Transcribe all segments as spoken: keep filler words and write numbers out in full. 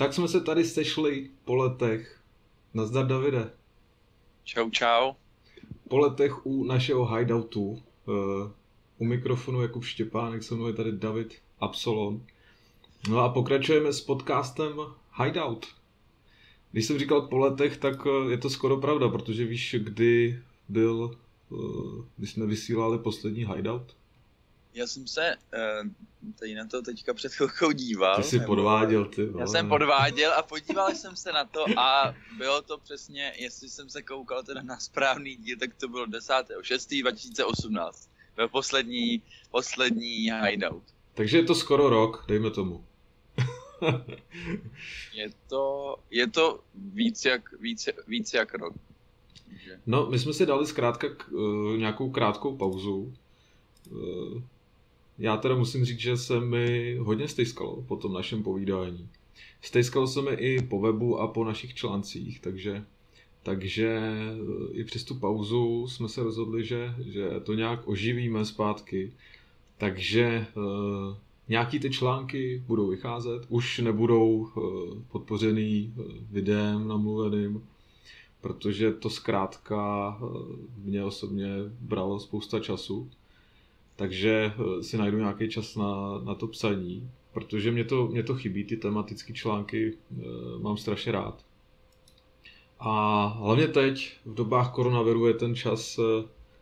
Tak jsme se tady sešli po letech. Nazdar, Davide. Čau, čau. Po letech u našeho hideoutu. U mikrofonu Jakub Štěpánek, se mnou je tady David Absolon. No a pokračujeme s podcastem Hideout. Když jsem říkal po letech, tak je to skoro pravda, protože víš, kdy byl, když jsme vysílali poslední Hideout? Já jsem se tady na to teďka před chvilkou díval. Ty jsi podváděl, ty. Vole. Já jsem podváděl a podíval jsem se na to a bylo to přesně, jestli jsem se koukal teda na správný díl, tak to bylo desátého šestého dva tisíce osmnáct. Byl poslední, poslední Hideout. Takže je to skoro rok, dejme tomu. je to, je to víc jak, víc, víc jak rok. Takže. No, my jsme si dali zkrátka k, uh, nějakou krátkou pauzu. Uh, já teda musím říct, že se mi hodně stejskalo po tom našem povídání. Stejskalo se mi i po webu a po našich článcích, takže, takže i přes tu pauzu jsme se rozhodli, že, že to nějak oživíme zpátky. Takže uh, nějaký ty články budou vycházet, už nebudou uh, podpořený uh, videem namluveným, protože to zkrátka uh, mě osobně bralo spousta času. Takže uh, si najdu nějaký čas na, na to psaní, protože mě to, mě to chybí, ty tematické články uh, mám strašně rád. A hlavně teď, v dobách koronaviru, je ten čas uh,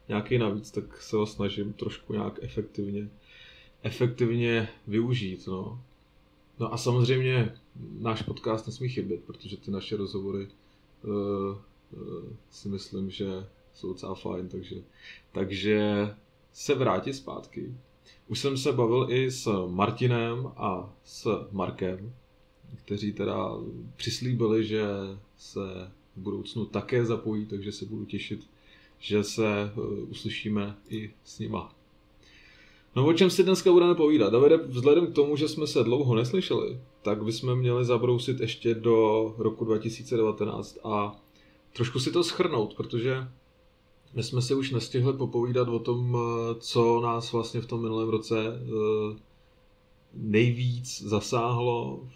nějaký navíc, tak se ho snažím trošku nějak efektivně, efektivně využít. No. No a samozřejmě náš podcast nesmí chybět, protože ty naše rozhovory uh, uh, si myslím, že jsou docela fajn, takže, takže se vrátit zpátky. Už jsem se bavil i s Martinem a s Markem, kteří teda přislíbili, že se v budoucnu také zapojí, takže se budu těšit, že se uslyšíme i s nima. No, o čem si dneska budeme povídat? Davide, vzhledem k tomu, že jsme se dlouho neslyšeli, tak bychom měli zabrousit ještě do roku dva tisíce devatenáct a trošku si to shrnout, protože my jsme si už nestihli popovídat o tom, co nás vlastně v tom minulém roce nejvíc zasáhlo,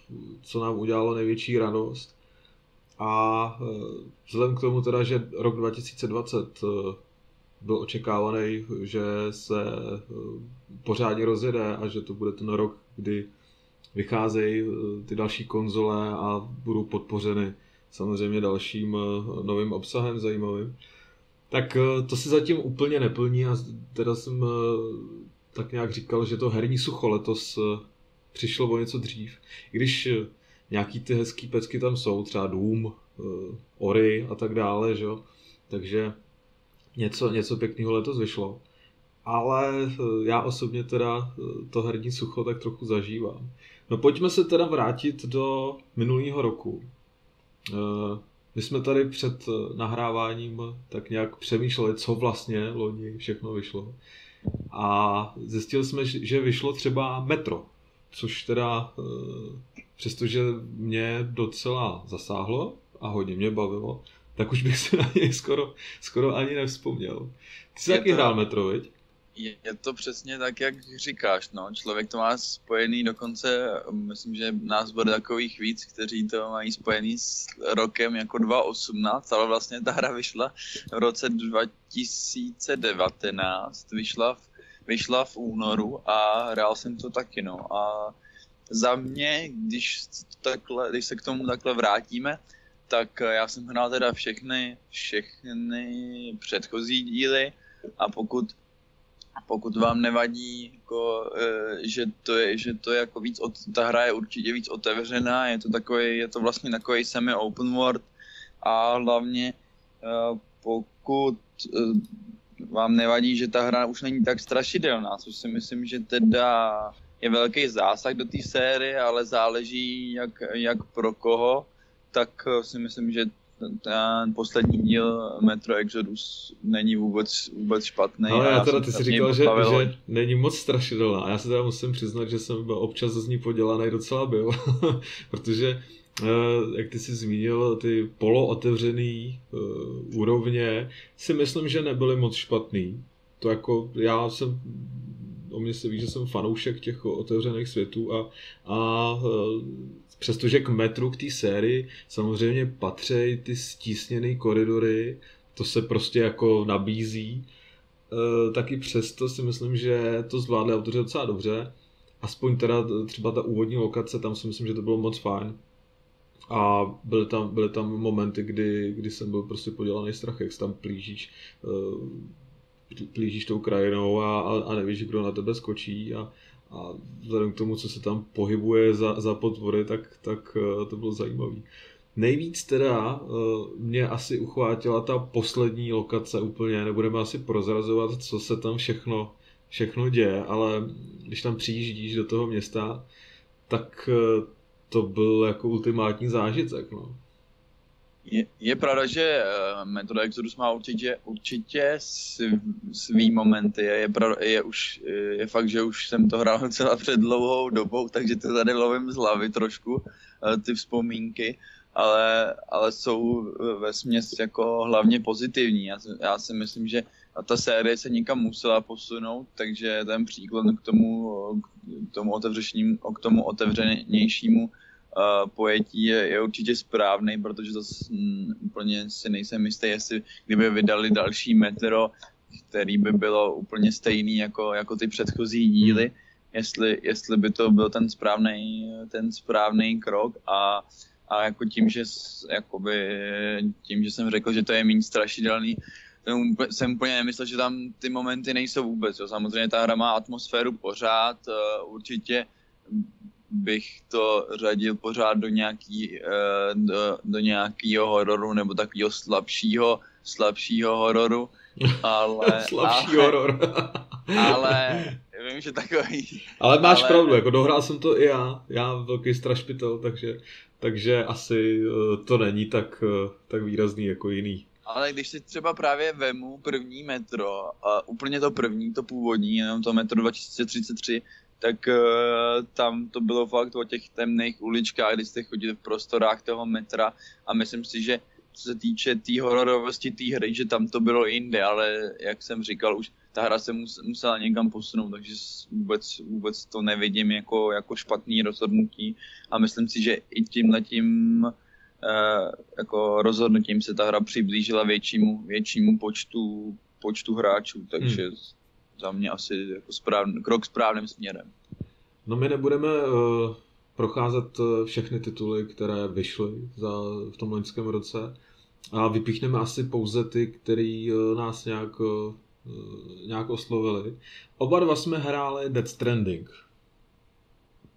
co nám udělalo největší radost. A vzhledem k tomu teda, že rok dva tisíce dvacet byl očekávaný, že se pořádně rozjede a že to bude ten rok, kdy vycházejí ty další konzole a budou podpořeny samozřejmě dalším novým obsahem zajímavým, tak to se zatím úplně neplní a teda jsem tak nějak říkal, že to herní sucho letos přišlo o něco dřív. I když nějaký ty hezký pecky tam jsou, třeba Doom, Ori a tak dále, že jo. Takže něco, něco pěkného letos vyšlo. Ale já osobně teda to herní sucho tak trochu zažívám. No, pojďme se teda vrátit do minulého roku. My jsme tady před nahráváním tak nějak přemýšleli, co vlastně loni všechno vyšlo. A zjistili jsme, že vyšlo třeba Metro, což teda, přestože mě docela zasáhlo a hodně mě bavilo, tak už bych se na něj skoro, skoro ani nevzpomněl. Ty jsi je taky to, hrál Metro, viď? Je, je to přesně tak, jak říkáš, no. Člověk to má spojený dokonce, myslím, že nás bude takových víc, kteří to mají spojený s rokem jako dva tisíce osmnáct, ale vlastně ta hra vyšla v roce dva tisíce devatenáct, vyšla v, vyšla v únoru a hrál jsem to taky, no. A za mě, když, takhle, když se k tomu takhle vrátíme, tak já jsem hrál teda všechny, všechny předchozí díly a pokud, pokud vám nevadí, jako, že to je, že to je jako víc, ta hra je určitě víc otevřená, je to, takový, je to vlastně takový semi open world a hlavně pokud vám nevadí, že ta hra už není tak strašidelná, což si myslím, že teda je velký zásah do té série, ale záleží jak, jak pro koho, tak si myslím, že ten poslední díl Metro Exodus není vůbec, vůbec špatný. No, já teda, ty jsi říkal, že, že není moc strašidelná. Já se teda musím přiznat, že jsem občas z ní podělaný docela byl, protože jak ty jsi zmínil, ty polootevřený uh, úrovně si myslím, že nebyly moc špatný. To jako, já jsem o mě se ví, že jsem fanoušek těch otevřených světů a, a přestože k metru, k té sérii samozřejmě patří ty stísněné koridory, to se prostě jako nabízí, tak i přesto si myslím, že to zvládli autoři docela dobře. Aspoň teda třeba ta úvodní lokace, tam si myslím, že to bylo moc fajn. A byly tam, byly tam momenty, kdy, kdy jsem byl prostě podělaný strach, jak se tam plížíš, plížíš tou krajinou a, a nevíš, kdo na tebe skočí. A, a vzhledem k tomu, co se tam pohybuje za, za potvory, tak, tak to bylo zajímavý. Nejvíc teda mě asi uchvátila ta poslední lokace úplně, nebudeme asi prozrazovat, co se tam všechno, všechno děje, ale když tam přijíždíš do toho města, tak to byl jako ultimátní zážitek. No. Je, je pravda, že Metro Exodus má určitě, určitě svý momenty. Je, pravda, je, už, je fakt, že už jsem to hrál celá před dlouhou dobou, takže to tady lovím z hlavy trošku, ty vzpomínky. Ale, ale jsou vesměs jako hlavně pozitivní. Já si, já si myslím, že ta série se nikam musela posunout, takže ten příklad k tomu, k tomu, k tomu otevřenějšímu uh, pojetí je, je určitě správný, protože to m, úplně si nejsem jistý, jestli kdyby vydali další Metro, který by bylo úplně stejný jako, jako ty předchozí díly, jestli, jestli by to byl ten správný, ten správný krok. A A jako tím, že, jakoby, tím, že jsem řekl, že to je méně strašidelný, jsem úplně nemyslel, že tam ty momenty nejsou vůbec. Jo. Samozřejmě ta hra má atmosféru pořád, určitě bych to řadil pořád do, nějaký, do, do nějakého hororu nebo takového slabšího, slabšího hororu. Ale, slabší ale, horor. ale vím, že takový. Ale máš ale, pravdu, jako dohrál jsem to i já, já velký strašpitel, takže... Takže asi to není tak, tak výrazný jako jiný. Ale když si třeba právě vemu první Metro, a úplně to první, to původní, jenom to Metro dva tisíce třicet tři, tak tam to bylo fakt o těch temných uličkách, kdy jste chodili v prostorách toho metra a myslím si, že co se týče té tý hororovosti té hry, že tam to bylo jinde, ale jak jsem říkal, už ta hra se musela někam posunout, takže vůbec, vůbec to nevidím jako, jako špatný rozhodnutí a myslím si, že i tímhletím eh, jako rozhodnutím se ta hra přiblížila většímu, většímu počtu, počtu hráčů, takže hmm. za mě asi jako správný, krok správným směrem. No my nebudeme... Uh... procházet všechny tituly, které vyšly za, v tom loňském roce a vypíchneme asi pouze ty, které nás nějak, nějak oslovili. Oba dva jsme hráli Death Stranding.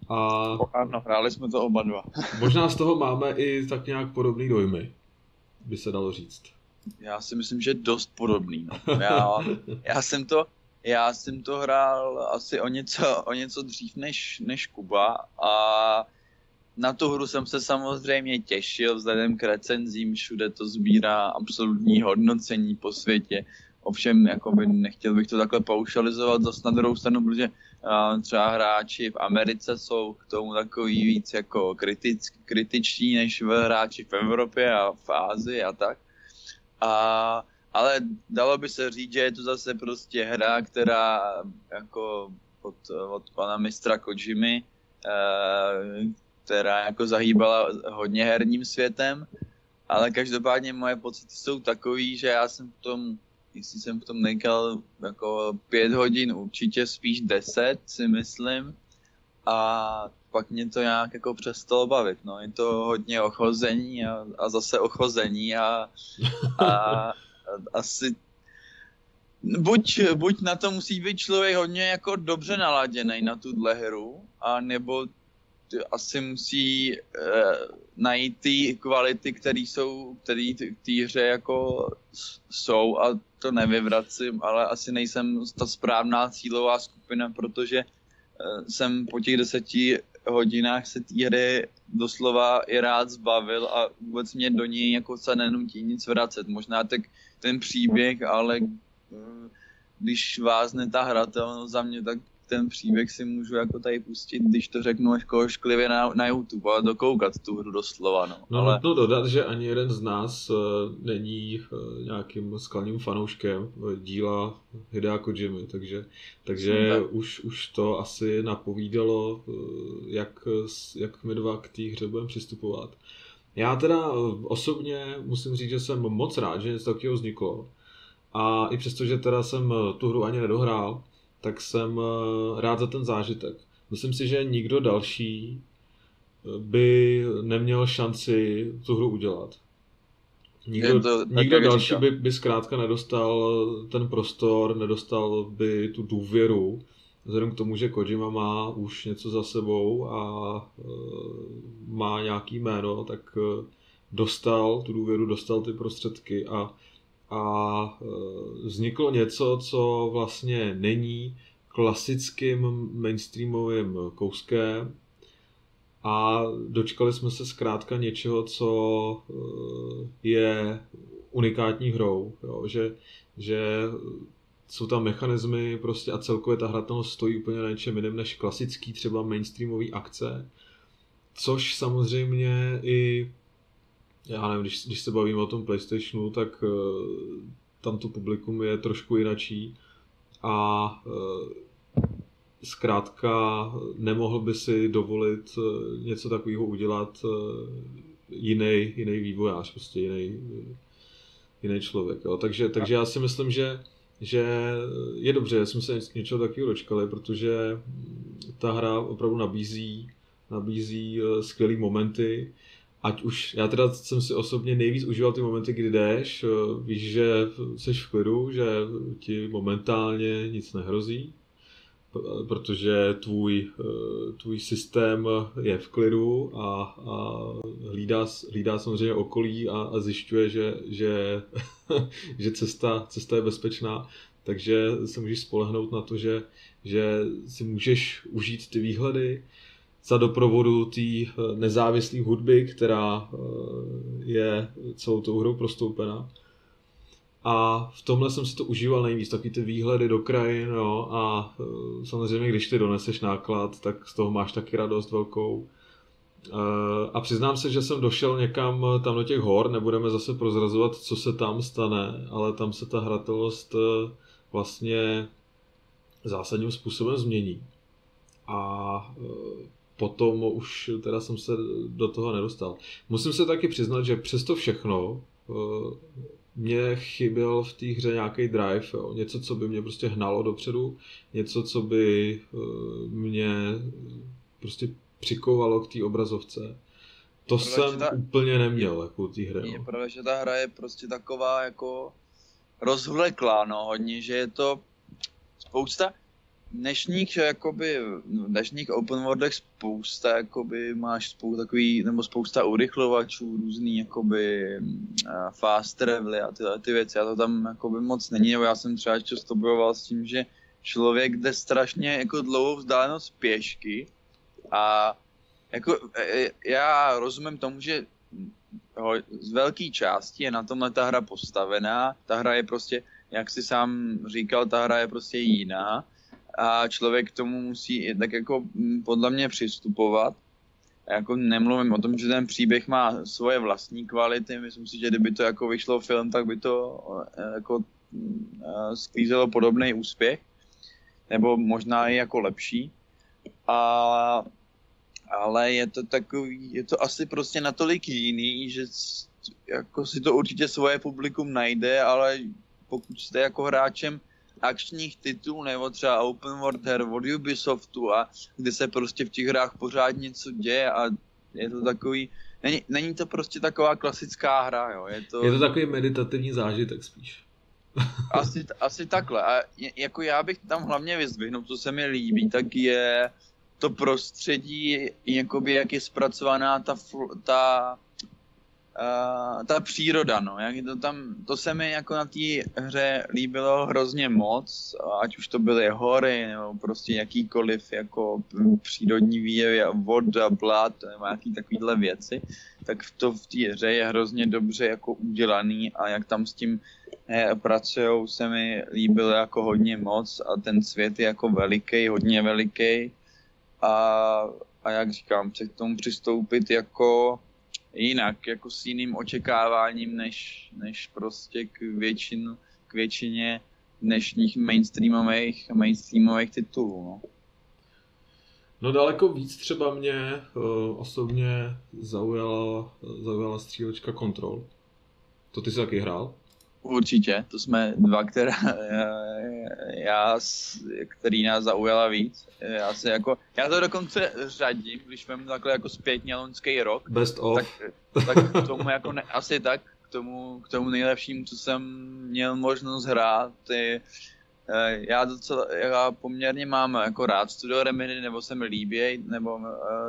A ano, hráli jsme to oba dva. Možná z toho máme i tak nějak podobný dojmy, by se dalo říct. Já si myslím, že dost podobný. No. Já, já jsem to... Já jsem to hrál asi o něco, o něco dřív než, než Kuba a na tu hru jsem se samozřejmě těšil vzhledem k recenzím, všude to sbírá absolutní hodnocení po světě. Ovšem jakoby nechtěl bych to takhle paušalizovat zase na druhou stranu, protože uh, třeba hráči v Americe jsou k tomu takový víc jako kritic, kritiční než v hráči v Evropě a v Ázii a tak. A ale dalo by se říct, že je to zase prostě hra, která jako od, od pana mistra Kojimy, která jako zahýbala hodně herním světem, ale každopádně moje pocity jsou takový, že já jsem v tom, jestli jsem v tom nekal jako pět hodin, určitě spíš deset si myslím, a pak mě to nějak jako přestalo bavit, no, je to hodně ochození a, a zase ochození a, a asi buď, buď na to musí být člověk hodně jako dobře naladěný na tuhle hru, a nebo asi musí eh, najít ty kvality, které jsou, které v té hře jako jsou, a to nevyvracím, ale asi nejsem ta správná cílová skupina, protože eh, jsem po těch deseti hodinách se té hry doslova i rád zbavil a vůbec mě do něj jako se nenutí nic vracet. Možná tak ten příběh, ale když vázne ta hra, to za mě tak ten příběh si můžu jako tady pustit, když to řeknu jako šklivě na, na YouTube a dokoukat tu hru doslova. No, no ale... to dodat, že ani jeden z nás uh, není uh, nějakým skalním fanouškem uh, díla Hidea Kojimy, takže, takže tak. už, už to asi napovídalo, uh, jak, jak my dva k té hře budeme přistupovat. Já teda osobně musím říct, že jsem moc rád, že něco takového vzniklo. A i přesto, že teda jsem tu hru ani nedohrál, tak jsem rád za ten zážitek. Myslím si, že nikdo další by neměl šanci tu hru udělat. Nikdo, to, nikdo další by, by zkrátka nedostal ten prostor, nedostal by tu důvěru, vzhledem k tomu, že Kojima má už něco za sebou a e, má nějaký jméno, tak e, dostal tu důvěru, dostal ty prostředky a, a e, vzniklo něco, co vlastně není klasickým mainstreamovým kouskem a dočkali jsme se zkrátka něčeho, co e, je unikátní hrou, jo? že, že jsou tam mechanismy prostě a celkově ta hratelnost stojí úplně na něčem jiném než klasický třeba mainstreamový akce, což samozřejmě i, já nevím, když, když se bavíme o tom PlayStationu, tak uh, tam to publikum je trošku jinačí a uh, zkrátka nemohl by si dovolit uh, něco takového udělat uh, jiný jiný vývojář, prostě jiný jiný člověk. Jo. Takže, takže já si myslím, že že je dobře, že jsme se něčeho takového dočkali, protože ta hra opravdu nabízí, nabízí skvělý momenty. Ať už, já teda jsem si osobně nejvíc užíval ty momenty, kdy jdeš, víš, že jsi v klidu, že ti momentálně nic nehrozí, protože tvůj, tvůj systém je v klidu a, a hlídá, hlídá samozřejmě okolí a, a zjišťuje, že, že, že cesta, cesta je bezpečná, takže se můžeš spolehnout na to, že, že si můžeš užít ty výhledy za doprovodu té nezávislé hudby, která je celou tou hrou prostoupena. A v tomhle jsem si to užíval nejvíc, taky ty výhledy do krajin, no, a samozřejmě, když ty doneseš náklad, tak z toho máš taky radost velkou. A přiznám se, že jsem došel někam tam do těch hor, nebudeme zase prozrazovat, co se tam stane, ale tam se ta hratelnost vlastně zásadním způsobem změní. A potom už teda jsem se do toho nedostal. Musím se taky přiznat, že přesto všechno mě chyběl v té hře nějaký drive, jo. Něco, co by mě prostě hnalo dopředu, něco, co by mě prostě přikovalo k té obrazovce. To jsem ta... úplně neměl jako u té hry. Je pravda, že ta hra je prostě taková jako rozvleklá, no hodně, že je to spousta dnešních, jakoby, v dnešních open worldech spousta, jakoby, máš spou, takový, nebo spousta urychlovačů, různý, jakoby, fast travely a tyhle ty věci, a to tam, jakoby, moc není, nebo já jsem třeba často bojoval s tím, že člověk jde strašně, jako, dlouhou vzdálenost pěšky a, jako, já rozumím tomu, že z velké části je na tomhle ta hra postavená, ta hra je prostě, jak jsi sám říkal, ta hra je prostě jiná, a člověk k tomu musí tak jako podle mě přistupovat. Jako nemluvím o tom, že ten příběh má svoje vlastní kvality, myslím si, že kdyby to jako vyšlo film, tak by to jako sklízelo podobný úspěch, nebo možná i jako lepší. A, ale je to takový, je to asi prostě natolik jiný, že jako si to určitě svoje publikum najde, ale pokud jste jako hráčem akčních titulů nebo třeba open world her od Ubisoftu a kde se prostě v těch hrách pořád něco děje a je to takový, není, není to prostě taková klasická hra, jo, je to... Je to takový meditativní zážitek spíš. Asi, asi takhle a je, jako já bych tam hlavně vyzdvihnul, co se mi líbí, tak je to prostředí, jakoby jak je zpracovaná ta... ta Uh, ta příroda, no, jak to tam, to se mi jako na té hře líbilo hrozně moc, ať už to byly hory, nebo prostě jakýkoliv jako přírodní výjevy, voda, blát, nebo jaký takovýhle věci, tak to v té hře je hrozně dobře jako udělaný a jak tam s tím pracují, se mi líbilo jako hodně moc a ten svět je jako veliký, hodně veliký a, a jak říkám, se k tomu přistoupit jako jinak, jako s jiným očekáváním než, než prostě k, většinu, k většině dnešních mainstreamových, mainstreamových titulů. No. No daleko víc třeba mě uh, osobně zaujala, zaujala střílečka Control. To ty jsi taky hrál? Určitě, to jsme dva, která, já, který nás zaujala víc. Já, se jako, já to dokonce řadím, když vem takhle jako zpětně loňský rok. Best of. Tak, tak k tomu jako ne, asi tak, k tomu, k tomu nejlepšímu, co jsem měl možnost hrát. Ty, já, docela, já poměrně mám jako rád studio Remedy, nebo se mi líbí, nebo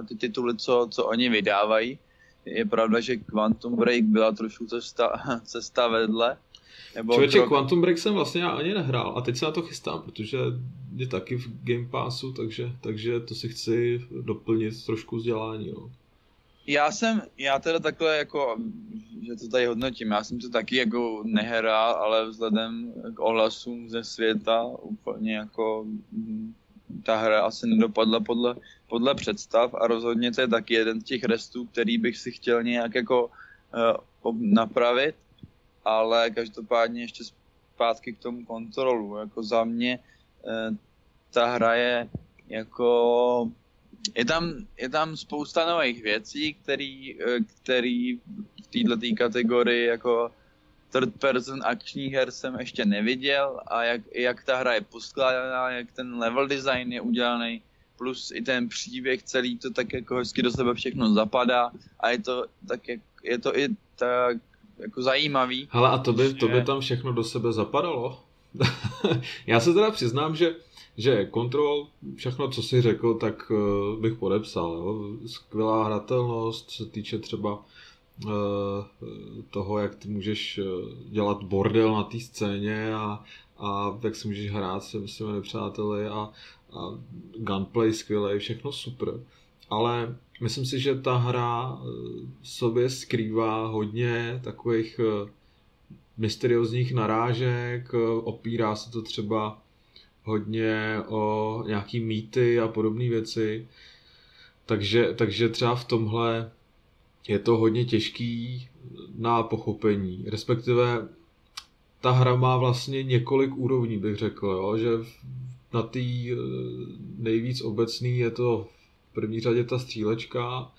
ty tituly, co, co oni vydávají. Je pravda, že Quantum Break byla trošku cesta, cesta vedle. Člověče, krok... Quantum Break jsem vlastně já ani nehrál a teď se na to chystám, protože je taky v Game Passu, takže, takže to si chci doplnit trošku vzdělání. No. Já jsem, já teda takhle jako, že to tady hodnotím, já jsem to taky jako nehrál, ale vzhledem k ohlasům ze světa úplně jako ta hra asi nedopadla podle, podle představ a rozhodně to je taky jeden z těch restů, který bych si chtěl nějak jako uh, napravit. Ale každopádně ještě zpátky k tomu Controlu, jako za mě e, ta hra je jako, je tam, je tam spousta nových věcí, který, e, který v této kategorii jako third person akčních her jsem ještě neviděl a jak, jak ta hra je poskládaná, jak ten level design je udělaný, plus i ten příběh celý, to tak jako hezky do sebe všechno zapadá a je to tak, jak, je to i tak, jako zajímavý. Hele, a to by, to by tam všechno do sebe zapadalo. Já se teda přiznám, že, že Control, všechno, co jsi řekl, tak uh, bych podepsal. Jo? Skvělá hratelnost, co se týče třeba uh, toho, jak ty můžeš dělat bordel na té scéně a, a jak si můžeš hrát se svými nepřáteli a, a gunplay skvělej, všechno super. Ale myslím si, že ta hra v sobě skrývá hodně takových mysteriózních narážek, opírá se to třeba hodně o nějaký mýty a podobné věci, takže, takže třeba v tomhle je to hodně těžký na pochopení, respektive ta hra má vlastně několik úrovní, bych řekl, jo? Že na té nejvíc obecný je to v první řadě ta střílečka,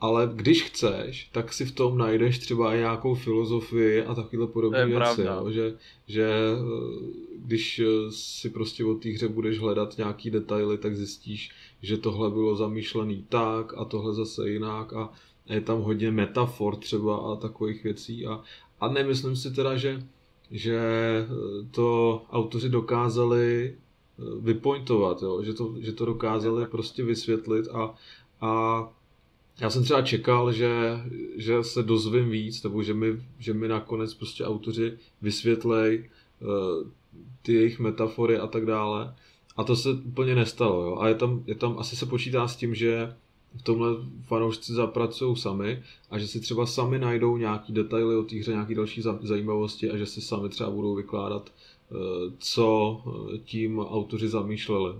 ale když chceš, tak si v tom najdeš třeba i nějakou filozofii a takovéhle podobné věci, jo? Že, že když si prostě o té hře budeš hledat nějaký detaily, tak zjistíš, že tohle bylo zamýšlený tak a tohle zase jinak a je tam hodně metafor třeba a takových věcí a, a nemyslím si teda, že, že to autoři dokázali vypointovat, jo? Že, to, že to dokázali prostě vysvětlit a, a já jsem třeba čekal, že, že se dozvím víc, nebo že mi, že mi nakonec prostě autoři vysvětlej uh, ty jejich metafory a tak dále a to se úplně nestalo, jo? A je tam, je tam, asi se počítá s tím, že v tomhle fanoušci zapracují sami a že si třeba sami najdou nějaký detaily o té hře, nějaké další zajímavosti a že si sami třeba budou vykládat, co tím autoři zamýšleli.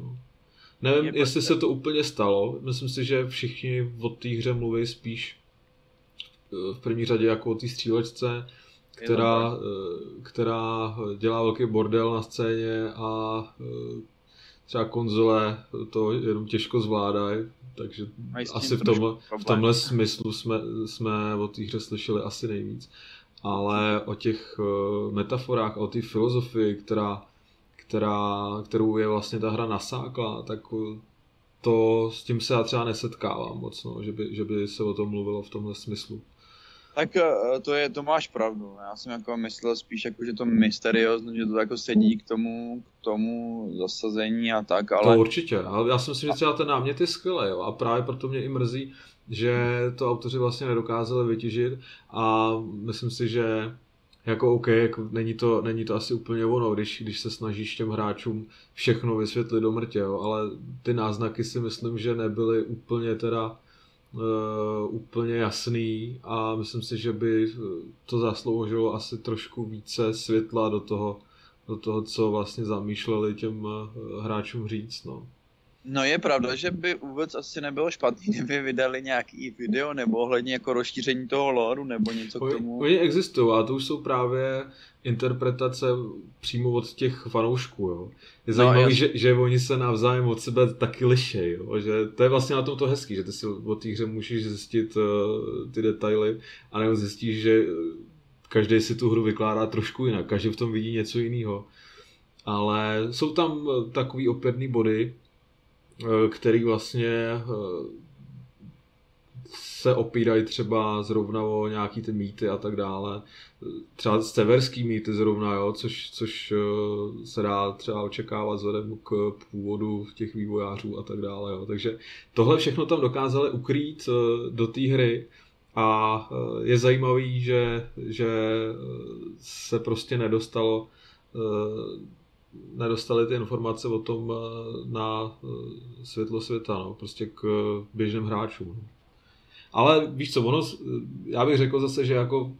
Nevím, je jestli se to úplně stalo. Myslím si, že všichni o té hře mluví spíš v první řadě jako o té střílečce, která, která dělá velký bordel na scéně a třeba konzole to jenom těžko zvládají. Takže asi v tomhle, v tomhle smyslu jsme, jsme o té hře slyšeli asi nejvíc. Ale o těch metaforách, o té filozofii, která, která, kterou je vlastně ta hra nasákla, tak to s tím se já třeba nesetkávám moc, no, že, by, že by se o tom mluvilo v tomhle smyslu. Tak to, je, to máš pravdu, já jsem jako myslel spíš, jako, že to mysteriózně, že to jako sedí k tomu, k tomu zasazení a tak, ale... To určitě, ale já si myslím, že třeba ten námět je skvělý, jo, a právě proto mě i mrzí, že to autoři vlastně nedokázali vytěžit a myslím si, že jako OK, jako není, to, není to asi úplně ono, když, když se snažíš těm hráčům všechno vysvětlit do mrtě, jo, ale ty náznaky si myslím, že nebyly úplně teda Uh, úplně jasný a myslím si, že by to zasloužilo asi trošku více světla do toho, do toho co vlastně zamýšleli těm hráčům říct. No, no je pravda, že by vůbec asi nebylo špatný, kdyby vydali nějaký video nebo ohledně jako rozšíření toho lore nebo něco k tomu. Oni existují a to už jsou právě interpretace přímo od těch fanoušků. Jo. Je zajímavé, no, že, že oni se navzájem od sebe taky lišej. Jo. Že to je vlastně na tom to hezký, že ty si od té hře můžeš zjistit uh, ty detaily a nebo zjistíš, že každý si tu hru vykládá trošku jinak, každý v tom vidí něco jiného. Ale jsou tam takový opěrný body, který vlastně se opírají třeba zrovna o nějaký ty mýty a tak dále. Třeba severský mýty zrovna, jo, což, což se dá třeba očekávat vzhledem k původu těch vývojářů a tak dále. Jo. Takže tohle všechno tam dokázali ukrýt do té hry a je zajímavý, že, že se prostě nedostalo nedostali ty informace o tom na světlo světa, no, prostě k běžným hráčům. Ale víš co, ono, já bych řekl zase, že jako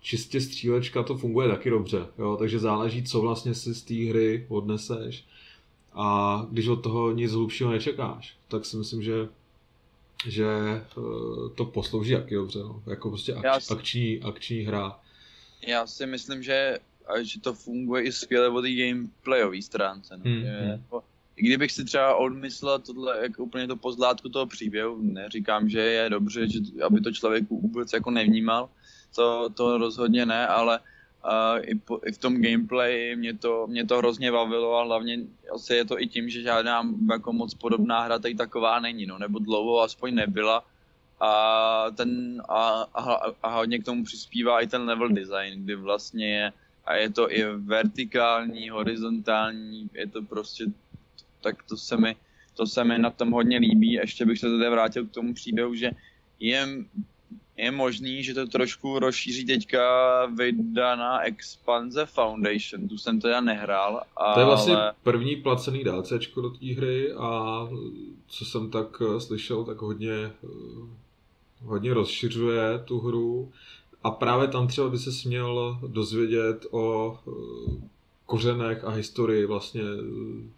čistě střílečka to funguje taky dobře, jo, takže záleží, co vlastně si z té hry odneseš a když od toho nic hlubšího nečekáš, tak si myslím, že, že to poslouží taky dobře, no, jako prostě akč, akční, akční hra. Já si myslím, že a že to funguje i skvěle o té gameplayové stránce. No. Mm-hmm. Kdybych si třeba odmyslel tohle, jak úplně to pozlátku toho příběhu, neříkám, že je dobře, že, aby to člověk vůbec jako nevnímal, to, to rozhodně ne, ale uh, i, po, i v tom gameplayi mě to, mě to hrozně bavilo a hlavně asi je to i tím, že žádná jako moc podobná hra tady taková není, no, nebo dlouho aspoň nebyla. A, ten, a, a, a hodně k tomu přispívá i ten level design, kdy vlastně je a je to i vertikální, horizontální, je to prostě, tak to se mi, to se mi na tom hodně líbí. Ještě bych se tedy vrátil k tomu příběhu, že je, je možný, že to trošku rozšíří teďka vydaná expanze Foundation, tu jsem teda nehrál, ale... To je vlastně první placený DLCčko do té hry a co jsem tak slyšel, tak hodně, hodně rozšiřuje tu hru. A právě tam třeba by se měl dozvědět o kořenech a historii vlastně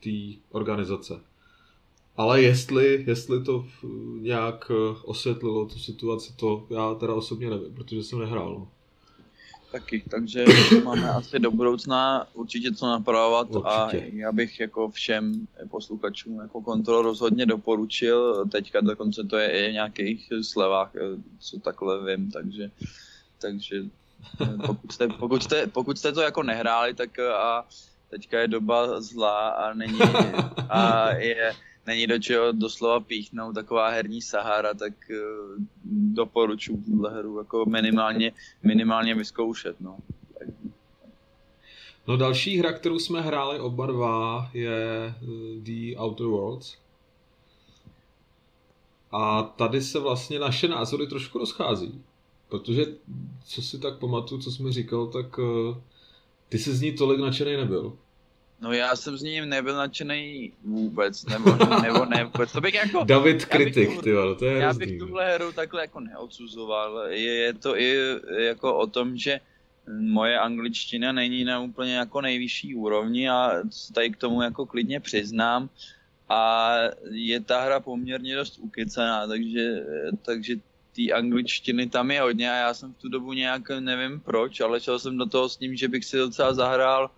té organizace. Ale jestli, jestli to nějak osvětlilo tu situaci, to já teda osobně nevím, protože jsem nehrál. Taky, takže máme asi do budoucna určitě co napravovat a já bych jako všem posluchačům jako Control rozhodně doporučil. Teďka dokonce to je i v nějakých slevách, co takhle vím, takže... Takže pokud jste, pokud, jste, pokud jste to jako nehráli, tak a teďka je doba zlá a není, a je, není do čeho doslova píchnout taková herní Sahara, tak doporučuji tuhle hru jako minimálně, minimálně vyzkoušet. No. No další hra, kterou jsme hráli oba dva, je The Outer Worlds. A tady se vlastně naše názory trošku rozchází. Protože, co si tak pamatuju, co jsme říkal, tak uh, ty jsi z ní tolik nadšenej nebyl. No já jsem z ní nebyl nadšenej vůbec, nebo, nebo ne vůbec. To bych jako... David Kritik, ty vole, to je Já bych rozdíl. Tuhle hru takhle jako neodsuzoval. Je, je to i jako o tom, že moje angličtina není na úplně jako nejvyšší úrovni a tady k tomu jako klidně přiznám. A je ta hra poměrně dost ukecaná, takže... takže té angličtiny tam je hodně a já jsem v tu dobu nějak, nevím proč, ale šel jsem do toho s ním, že bych si docela zahrál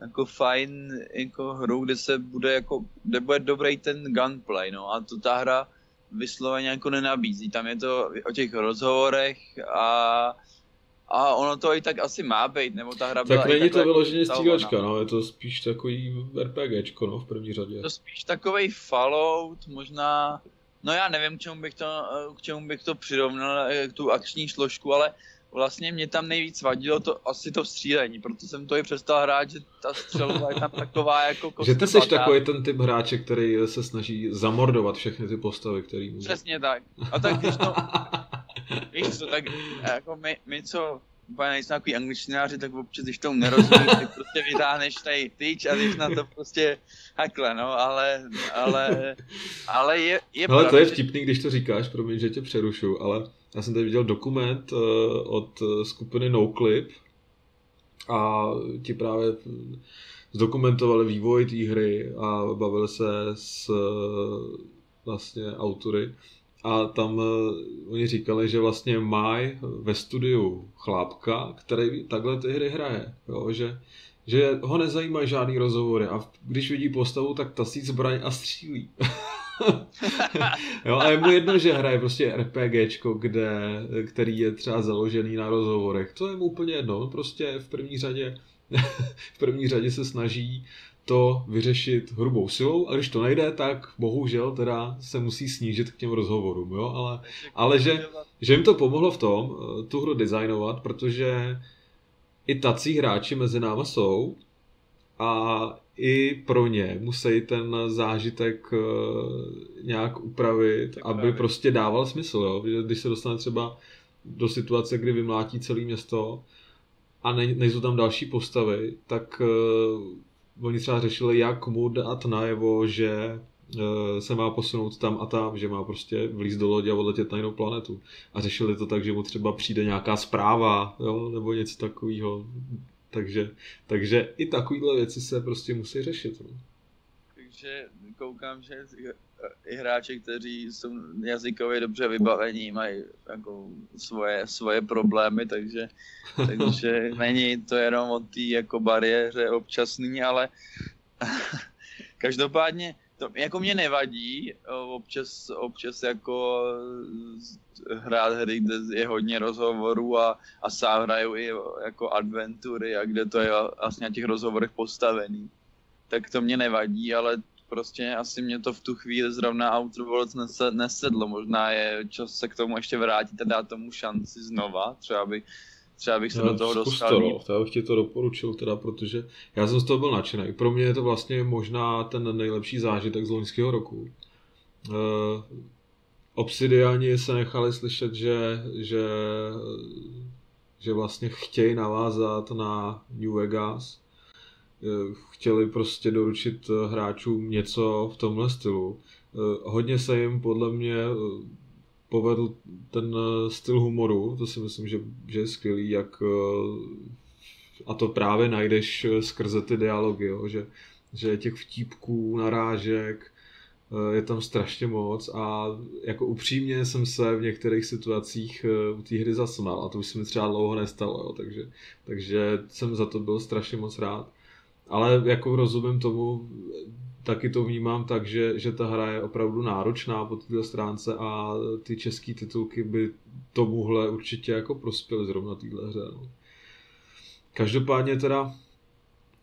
jako fajn jako hru, kde se bude jako, kde bude dobrý ten gunplay, no a to ta hra vysloveně jako nenabízí, tam je to o těch rozhovorech a a ono to i tak asi má být, nebo ta hra byla tak není to vyloženě střílečka, no, je to spíš takový RPGčko, no, v první řadě. To spíš takovej Fallout, možná. No já nevím, k čemu bych to, k čemu bych to přirovnal, tu akční složku, ale vlastně mě tam nejvíc vadilo to asi to střílení, proto jsem to i přestal hrát, že ta střelba je tam taková jako... Že ty jsi takový ten typ hráče, který se snaží zamordovat všechny ty postavy, který může. Přesně tak. A tak když to... Víš co, tak jako my, my co úplně nejsou takový angličtináři, tak občas, když tomu nerozumíš, tak prostě vytáhneš tady tyč a jdeš na to prostě hakle, no, ale, ale, ale je, je no, pravda, to je vtipný, že... když to říkáš, promiň, že tě přerušu, ale já jsem tady viděl dokument uh, od skupiny Noclip a ti právě zdokumentovali vývoj té hry a bavili se s vlastně autory. A tam oni říkali, že vlastně mají ve studiu chlápka, který takhle ty hry hraje, jo? Že, že ho nezajímají žádný rozhovory a když vidí postavu, tak tasí zbraň a střílí. Jo, a je mu jedno, že hraje prostě RPGčko, kde, který je třeba založený na rozhovorech, to je mu úplně jedno, prostě v první řadě, v první řadě se snaží to vyřešit hrubou silou a když to nejde, tak bohužel teda se musí snížit k těm rozhovorům, jo, ale, ale že, že jim to pomohlo v tom tu hru designovat, protože i tací hráči mezi náma jsou a i pro ně musí ten zážitek nějak upravit, aby prostě dával smysl, jo, když se dostane třeba do situace, kdy vymlátí celé město a ne, nejsou tam další postavy, tak oni třeba řešili, jak mu dát najevo, že se má posunout tam a tam, že má prostě vlízt do lodě a odletět na jinou planetu. A řešili to tak, že mu třeba přijde nějaká zpráva, jo, nebo něco takového. Takže, takže i takovýhle věci se prostě musí řešit. No. Takže koukám, že i hráči, kteří jsou jazykově dobře vybavení, mají jako svoje, svoje problémy, takže, takže není to jenom o té jako bariéře občasný, ale každopádně to jako mě nevadí občas, občas jako hrát hry, kde je hodně rozhovorů a, a sám hraju i jako adventury a kde to je vlastně na těch rozhovorech postavený. Tak to mě nevadí, ale prostě asi mě to v tu chvíli zrovna Outer Worlds nesedlo. Možná je čas se k tomu ještě vrátit a dát tomu šanci znova. Třeba, by, třeba bych se já, do toho dostal. To, to, já bych ti to doporučil, teda, protože já jsem z toho byl nadšený. Pro mě je to vlastně možná ten nejlepší zážitek z loňského roku. Uh, Obsidiani se nechali slyšet, že, že, že vlastně chtějí navázat na New Vegas. Chtěli prostě doručit hráčům něco v tomhle stylu. Hodně se jim podle mě povedl ten styl humoru, to si myslím, že, že je skvělý, jak a to právě najdeš skrze ty dialogy, jo? Že, že těch vtípků, narážek je tam strašně moc a jako upřímně jsem se v některých situacích u té hry zasmál a to už se mi třeba dlouho nestalo, jo? Takže, takže jsem za to byl strašně moc rád. Ale jako rozumím tomu, taky to vnímám tak, že, že ta hra je opravdu náročná po této stránce a ty české titulky by tomuhle určitě jako prospěly zrovna této hře. No. Každopádně teda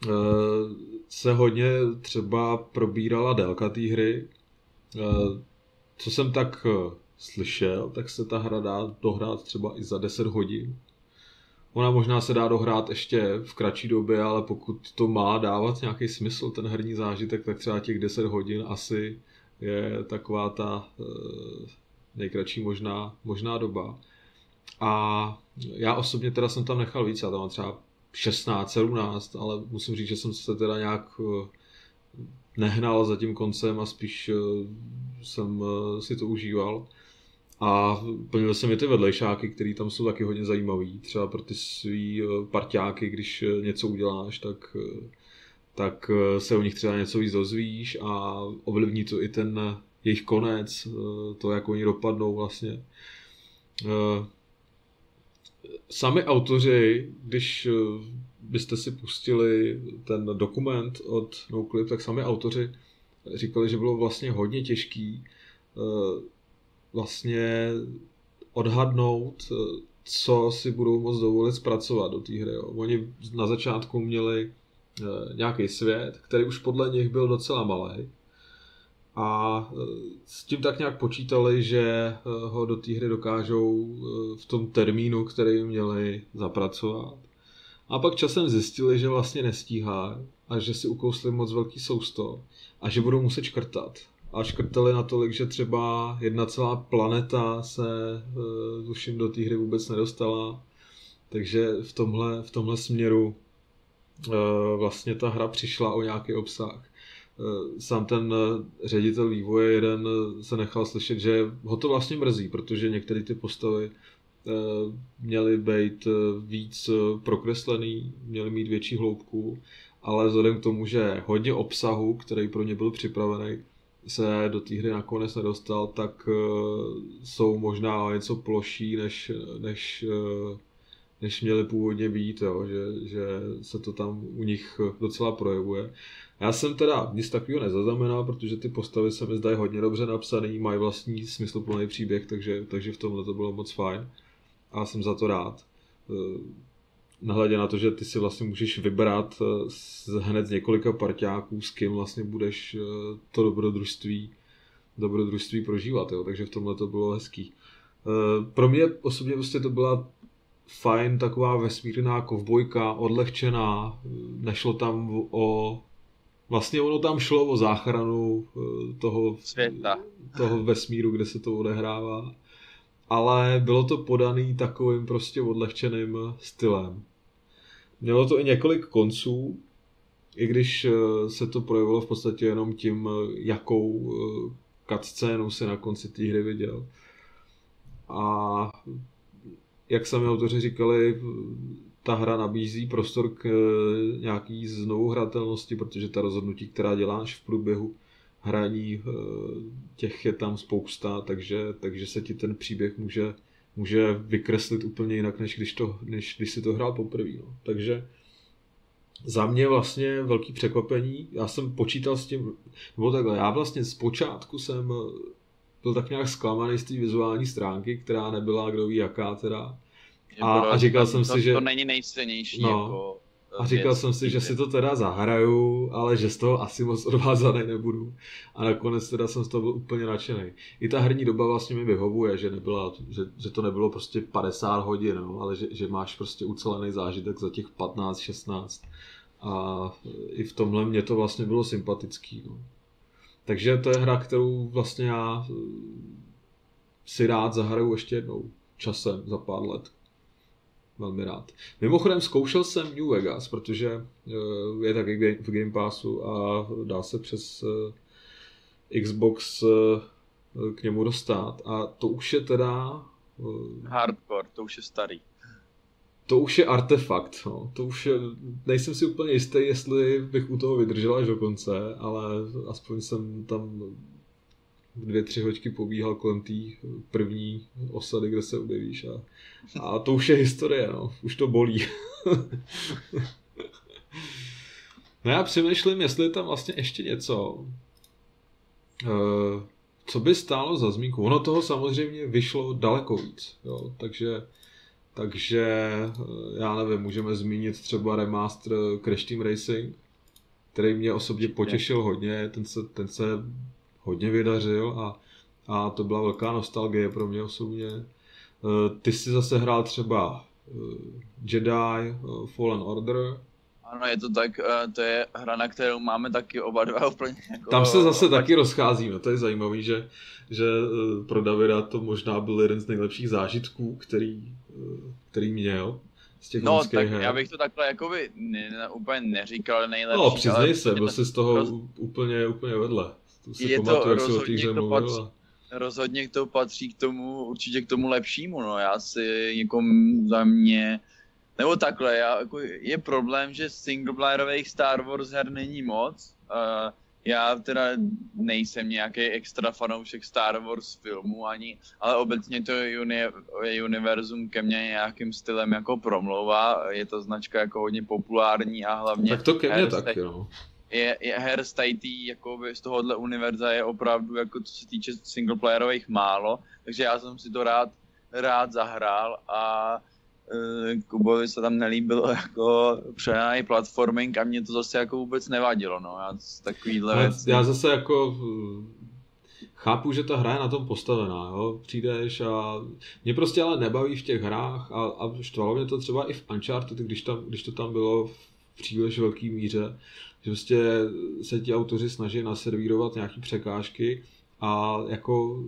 e, se hodně třeba probírala délka té hry. E, co jsem tak slyšel, tak se ta hra dá dohrát třeba i za deset hodin. Ona možná se dá dohrát ještě v kratší době, ale pokud to má dávat nějaký smysl, ten herní zážitek, tak třeba těch deset hodin asi je taková ta nejkratší možná, možná doba. A já osobně teda jsem tam nechal víc, já tam mám třeba šestnáct, sedmnáct, ale musím říct, že jsem se teda nějak nehnal za tím koncem a spíš jsem si to užíval. A plnil jsem i ty vedlejšáky, které tam jsou taky hodně zajímavý. Třeba pro ty svý parťáky, když něco uděláš, tak, tak se o nich třeba něco víc dozvíš a ovlivní to i ten jejich konec, to, jak oni dopadnou vlastně. Sami autoři, když byste si pustili ten dokument od Noclip, tak sami autoři říkali, že bylo vlastně hodně těžký vlastně odhadnout, co si budou moc dovolit zpracovat do té hry. Jo. Oni na začátku měli nějaký svět, který už podle nich byl docela malý. A s tím tak nějak počítali, že ho do té hry dokážou v tom termínu, který měli, zapracovat. A pak časem zjistili, že vlastně nestíhá a že si ukousli moc velký sousto a že budou muset škrtat. A škrtali natolik, že třeba jedna celá planeta se, tuším, do té hry vůbec nedostala. Takže v tomhle, v tomhle směru vlastně ta hra přišla o nějaký obsah. Sám ten ředitel vývoje jeden se nechal slyšet, že ho to vlastně mrzí, protože některé ty postavy měly být víc prokreslený, měly mít větší hloubku, ale vzhledem k tomu, že hodně obsahu, který pro ně byl připravený, se do té hry nakonec nedostal, tak jsou možná něco ploší, než, než, než měly původně být, jo? Že, že se to tam u nich docela projevuje. Já jsem teda nic takového nezaznamenal, protože ty postavy se mi zdají hodně dobře napsaný, mají vlastní smysluplný příběh, takže, takže v tomhle to bylo moc fajn a jsem za to rád. Nahledě na to, že ty si vlastně můžeš vybrat hned z několika parťáků, s kým vlastně budeš to dobrodružství, dobrodružství prožívat, jo? Takže v tomhle to bylo hezký. Pro mě osobně prostě to byla fajn taková vesmírná kovbojka, odlehčená, nešlo tam o... Vlastně ono tam šlo o záchranu toho, toho vesmíru, kde se to odehrává. Ale bylo to podané takovým prostě odlehčeným stylem. Mělo to i několik konců, i když se to projevilo v podstatě jenom tím, jakou cutscénu se na konci té hry viděl. A jak sami autoři říkali, ta hra nabízí prostor k nějaký znovuhratelnosti, protože ta rozhodnutí, která děláš v průběhu hraní, těch je tam spousta, takže, takže se ti ten příběh může, může vykreslit úplně jinak, než když, to, než když si to hrál poprvé. No. Takže za mě vlastně velký překvapení. Já jsem počítal s tím, nebo takhle, já vlastně zpočátku jsem byl tak nějak zklamaný z té vizuální stránky, která nebyla kdo ví jaká teda. A, a říkal to, jsem si, to, že... To není nejcennější no. jako... A říkal jsem si, že si to teda zahraju, ale že z toho asi moc odvázaný nebudu. A nakonec teda jsem z toho byl úplně nadšený. I ta herní doba vlastně mi vyhovuje, že, nebyla, že, že to nebylo prostě padesát hodin, no, ale že, že máš prostě ucelený zážitek za těch patnáct šestnáct. A i v tomhle mě to vlastně bylo sympatický. No. Takže to je hra, kterou vlastně já si rád zahraju ještě jednou časem za pár let. Velmi rád. Mimochodem zkoušel jsem New Vegas, protože je taky v Game Passu a dá se přes Xbox k němu dostat. A to už je teda... Hardcore, to už je starý. To už je artefakt. No. To už je... Nejsem si úplně jistý, jestli bych u toho vydržel až do konce, ale aspoň jsem tam dvě, tři hoďky pobíhal kolem té první osady, kde se objevíš a, a to už je historie, no. Už to bolí. No já přemýšlím, jestli je tam vlastně ještě něco, co by stálo za zmínku. Ono toho samozřejmě vyšlo daleko víc, jo. Takže, takže já nevím, můžeme zmínit třeba remaster Crash Team Racing, který mě osobně potěšil hodně, ten se, ten se hodně vydařil a, a to byla velká nostalgie pro mě osobně. Ty jsi zase hrál třeba Jedi Fallen Order. Ano, je to tak, to je hra, na kterou máme taky oba dva úplně jako... Tam se zase taky rozcházíme, to je zajímavé, že, že pro Davida to možná byl jeden z nejlepších zážitků, který, který měl. No, tak her. Já bych to takhle jakoby ne, úplně neříkal nejlepší. No, přiznej se, byl jsi z toho roz... úplně, úplně vedle. Je pamatuju, to rozhodně to, patří, rozhodně to patří k tomu, určitě k tomu lepšímu, no já si někomu za mě, nebo takhle, já, jako je problém, že singleplayerových Star Wars her není moc, uh, já teda nejsem nějaký extra fanoušek Star Wars filmů ani, ale obecně to uni, univerzum ke mně nějakým stylem jako promlouvá, je to značka jako hodně populární a hlavně... Tak to ke mně taky, no. Je, je her z tajtý, jako z tohohle univerza je opravdu, jako co se týče singleplayerových málo, takže já jsem si to rád, rád zahrál a e, Kubovi se tam nelíbilo jako přenaný platforming a mě to zase jako vůbec nevadilo, no, já takovýhle věc. Já zase jako chápu, že ta hra je na tom postavená, jo, přijdeš a mě prostě ale nebaví v těch hrách a, a štvalo mě to třeba i v Uncharted, když, tam, když to tam bylo v příliš velký míře, že prostě se ti autoři snaží naservírovat nějaké překážky a jako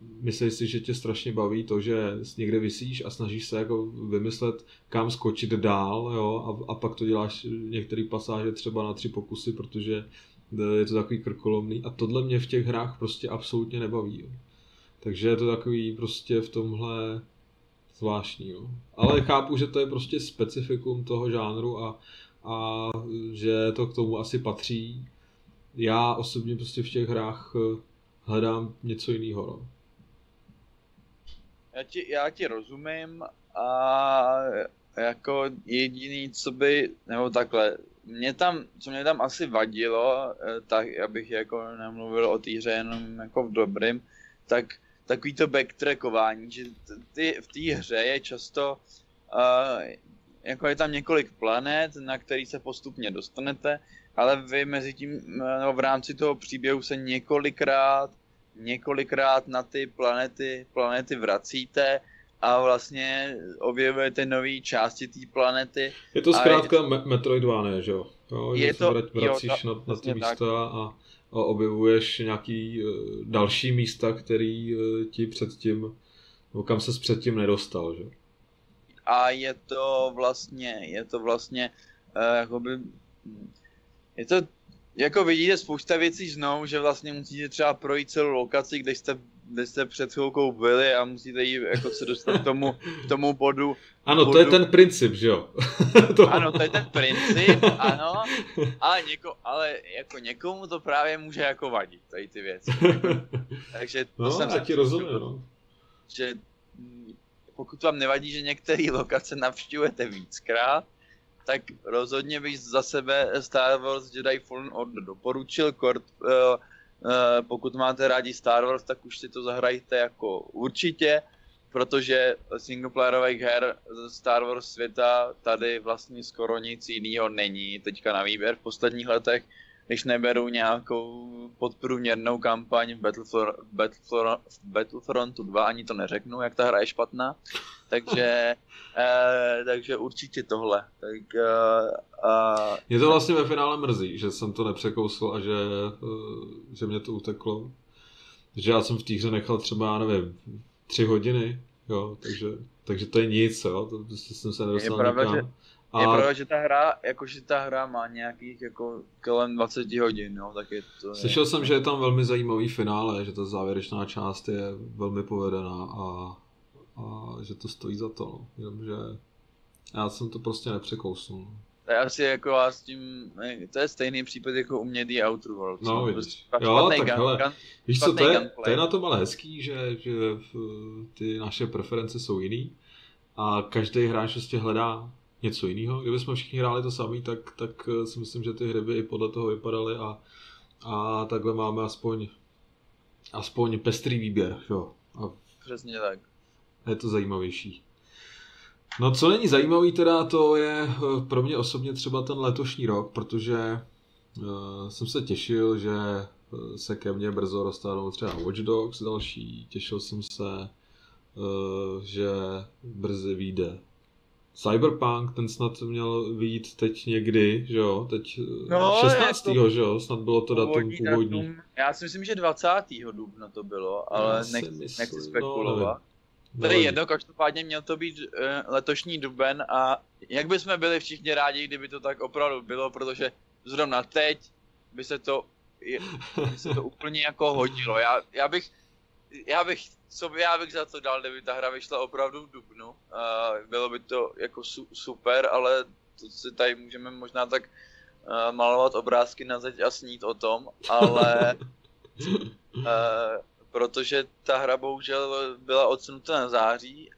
Myslíš si, že tě strašně baví to, že někde visíš a snažíš se jako vymyslet, kam skočit dál, jo? A, a pak to děláš některé pasáže třeba na tři pokusy, protože je to takový krkolomný a tohle mě v těch hrách prostě absolutně nebaví. Jo? Takže je to takový prostě v tomhle zvláštní. Jo? Ale chápu, že to je prostě specifikum toho žánru a, a že to k tomu asi patří. Já osobně prostě v těch hrách hledám něco jiného. No? Já ti, já ti rozumím a jako jediný, co by, nebo takhle, mě tam, co mě tam asi vadilo, tak abych jako nemluvil o té hře jenom jako v dobrým, tak takový to backtrackování, že ty, v té hře je často, uh, jako je tam několik planet, na který se postupně dostanete, ale vy mezi tím, nebo v rámci toho příběhu se několikrát několikrát na ty planety, planety vracíte a vlastně objevujete nové části té planety. Je to zkrátka je... Me- Metroidvania, že jo? jo je to... Vracíš jo, na, na ty místa tak. A, a objevuješ nějaký uh, další místa, který uh, ti předtím, no, kam ses předtím nedostal, že? A je to vlastně, je to vlastně, uh, jakoby, je to jako vidíte spousta věcí znovu, že vlastně musíte třeba projít celou lokaci, kde jste, kde jste před chvilkou byli a musíte jí jako se dostat k tomu, tomu bodu. Ano, bodu. To je ten princip, že jo? to... Ano, to je ten princip, ano, ale, něko, ale jako někomu to právě může jako vadit, tady ty věci. Takže to no, jsem se ti rozumím, no. Že pokud vám nevadí, že některé lokace navštěvujete víckrát, tak rozhodně bych za sebe Star Wars Jedi Fallen Order doporučil. Kort, uh, uh, pokud máte rádi Star Wars, tak už si to zahrajte jako určitě, protože singleplayerových her ze Star Wars světa tady vlastně skoro nic jiného není teďka na výběr v posledních letech, když neberou nějakou podprůměrnou kampaň v Battlefrontu Battlefront, Battlefrontu dva, ani to neřeknu, jak ta hra je špatná. Takže, eh, takže určitě tohle. Tak, eh, eh, mě to vlastně ve finále mrzí, že jsem to nepřekousl a že, eh, že mě to uteklo. Že já jsem v té hře nechal třeba, nevím, tři hodiny, jo, takže, takže to je nic, jo, to jsem se nedostal nikam. A... Je pravda, že ta hra, jakože ta hra má nějakých jako kolem dvacet hodin, no, tak je to... Slyšel jsem, že je tam velmi zajímavý finále, že ta závěrečná část je velmi povedená a, a že to stojí za to, no. Jenomže já jsem to prostě nepřekousnul. To je asi jako já s tím, to je stejný případ jako u mě The Outer Worlds. No, no vidíš, prostě jo, tak gun, hele, gun, víš co, to je, to je na tom ale hezký, že, že ty naše preference jsou jiný a každý hráč prostě hledá něco jiného. Kdybychom všichni hráli to samý, tak, tak si myslím, že ty hry by i podle toho vypadaly a, a takhle máme aspoň, aspoň pestrý výběr. Jo. A přesně tak. Je to zajímavější. No co není zajímavý teda, to je pro mě osobně třeba ten letošní rok, protože uh, jsem se těšil, že se ke mně brzo dostanou třeba Watch Dogs další. Těšil jsem se, uh, že brzy vyjde Cyberpunk, ten snad měl vyjít teď někdy, že jo, teď no, šestnáctého to, že jo, snad bylo to datum původní. Já si myslím, že dvacátého dubna to bylo, ale nechci, nechci spekulovat. No, tady jedno, každopádně měl to být uh, letošní duben a jak bychom byli všichni rádi, kdyby to tak opravdu bylo, protože zrovna teď by se to, by se to úplně jako hodilo. Já, já bych, já bych Co by já bych za to dal, kdyby ta hra vyšla opravdu v dubnu, bylo by to jako su- super, ale to si tady můžeme možná tak malovat obrázky na zeď a snít o tom, ale protože ta hra bohužel byla odsunuta na září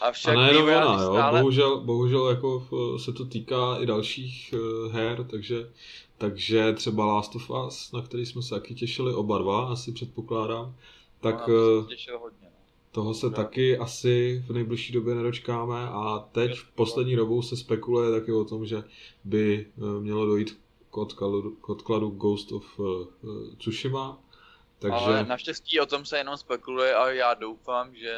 a však a nejenom ona, stále... jo, bohužel, bohužel jako se to týká i dalších her, takže, takže třeba Last of Us, na který jsme se taky těšili oba dva, asi předpokládám. Tak no, to hodně, toho se no. taky asi v nejbližší době nedočkáme a teď v poslední dobou se spekuluje taky o tom, že by mělo dojít k odkladu, k odkladu Ghost of Tsushima. Takže... Ale naštěstí o tom se jenom spekuluje a já doufám, že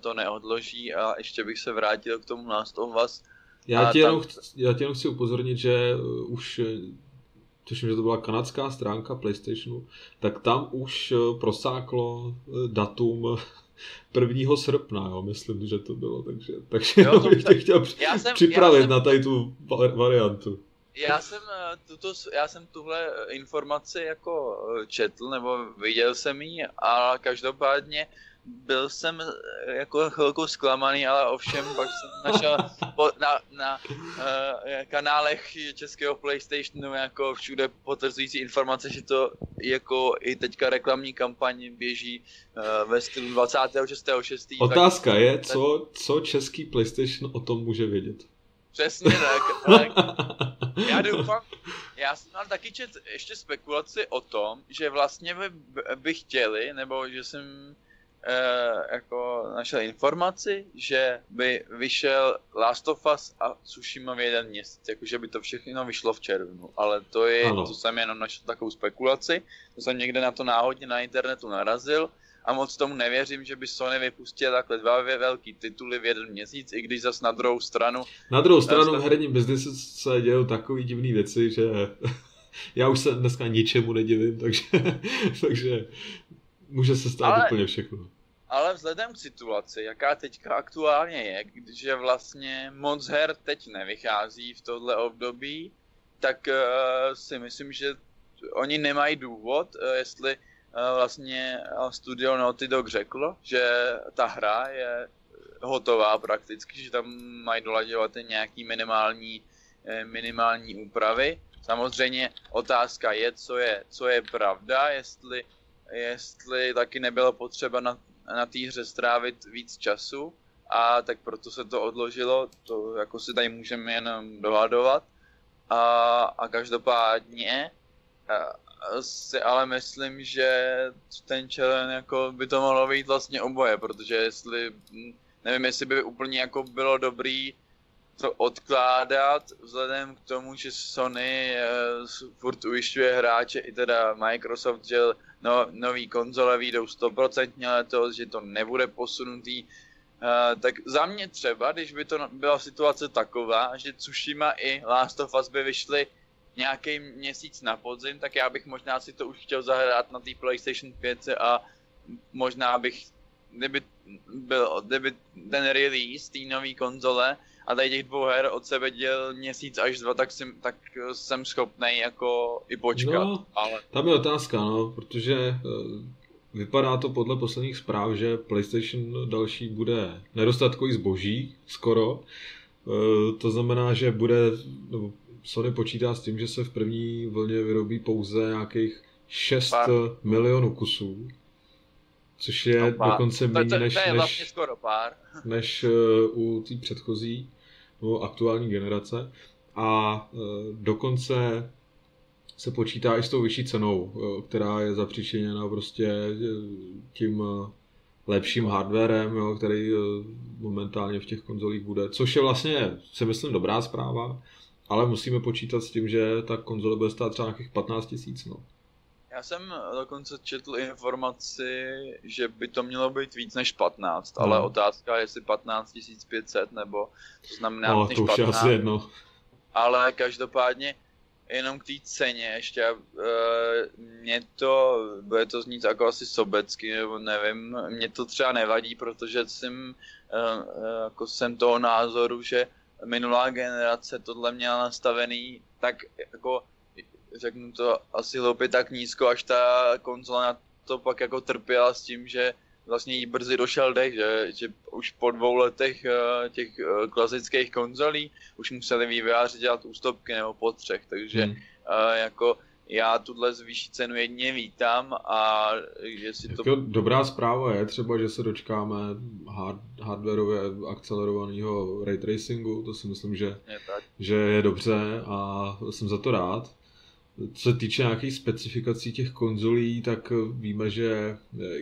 to neodloží a ještě bych se vrátil k tomu Last of Us. Já ti jenom, tam... chci, jenom chci upozornit, že už tuším, že to byla kanadská stránka PlayStationu, tak tam už prosáklo datum prvního srpna, jo, myslím, že to bylo, takže, takže jo, to, bych tak, tě chtěl já jsem, připravit já jsem, na tady tu variantu. Já jsem, tuto, já jsem tuhle informaci jako četl, nebo viděl jsem ji, a každopádně byl jsem jako chvilku zklamaný, ale ovšem pak jsem našel po, na, na uh, kanálech českého PlayStationu jako všude potvrzující informace, že to jako i teďka reklamní kampaň běží uh, ve stylu dvacátého šestého šestého Otázka tak, je, co, co český PlayStation o tom může vědět? Přesně tak, tak. Já doufám, já jsem tam taky čet ještě spekulaci o tom, že vlastně by, by chtěli, nebo že jsem jako našel informaci, že by vyšel Last of Us a Tsushima v jeden měsíc, jakože by to všechno vyšlo v červnu, ale to je, ano. To jsem jenom našel takovou spekulaci, to jsem někde na to náhodně na internetu narazil a moc tomu nevěřím, že by Sony vypustil takhle dva velký tituly v jeden měsíc, i když zas na druhou stranu... Na druhou stranu v herním biznesu se dějou takový divný věci, že já už se dneska ničemu nedivím, takže... takže... může se stát ale, úplně všechno. Ale vzhledem k situaci, jaká teďka aktuálně je, že vlastně moc her teď nevychází v tohle období, tak uh, si myslím, že oni nemají důvod, uh, jestli uh, vlastně studio Naughty Dog řeklo, že ta hra je hotová prakticky, že tam mají dolaďovat nějaký minimální, eh, minimální úpravy. Samozřejmě otázka je, co je, co je pravda, jestli jestli taky nebylo potřeba na, na té hře strávit víc času, a tak proto se to odložilo, to jako si tady můžeme jenom dohadovat. A, a každopádně a, si ale myslím, že ten čelen jako by to mohlo být vlastně oboje, protože jestli, nevím, jestli by úplně jako bylo dobrý to odkládat, vzhledem k tomu, že Sony e, furt ujišťuje hráče, i teda Microsoft, že no, nový konzole vyjdou sto procent letos, že to nebude posunutý. E, tak za mě třeba, když by to byla situace taková, že Tsushima i Last of Us by vyšly nějaký měsíc na podzim, tak já bych možná si to už chtěl zahrát na té PlayStation pět a možná bych, kdyby, byl, kdyby ten release té nové konzole a tady těch dvou her od sebe děl měsíc až dva, tak jsem, tak jsem schopnej jako i počkat. No, ale... tam je otázka, no, protože vypadá to podle posledních zpráv, že PlayStation další bude nedostatkový zboží, skoro. To znamená, že bude, nebo Sony počítá s tím, že se v první vlně vyrobí pouze nějakých šest milionů kusů. Což je no dokonce méně to, to, než, to je vlastně skoro pár. než uh, u té předchozí no, aktuální generace. A uh, dokonce se počítá i s tou vyšší cenou, uh, která je zapříčiněna prostě uh, tím uh, lepším hardwarem, jo, který uh, momentálně v těch konzolích bude. Což je vlastně, si myslím, dobrá zpráva, ale musíme počítat s tím, že ta konzole bude stát třeba nějakých patnáct tisíc. No. Já jsem dokonce četl informaci, že by to mělo být víc než patnáct, ale no. Otázka je, jestli patnáct tisíc pět set nebo to znamená no, než to patnáct. Asi jedno. Ale každopádně jenom k té ceně ještě uh, mě to, bude to znít jako asi sobecky, nebo nevím, mě to třeba nevadí, protože jsem, uh, jako jsem toho názoru, že minulá generace tohle měla nastavený tak jako řeknu to asi hloupě tak nízko, až ta konzola na to pak jako trpěla s tím, že vlastně jí brzy došel dech, že, že už po dvou letech těch klasických konzolí už museli vývojáři dělat ústupky nebo po třech, takže hmm. jako já tuhle zvýší cenu jedně vítám a jestli to... Jako dobrá zpráva je třeba, že se dočkáme hard, hardwarově akcelerovaného ray tracingu, to si myslím, že je, že je dobře a jsem za to rád. Co se týče nějakých specifikací těch konzolí, tak víme, že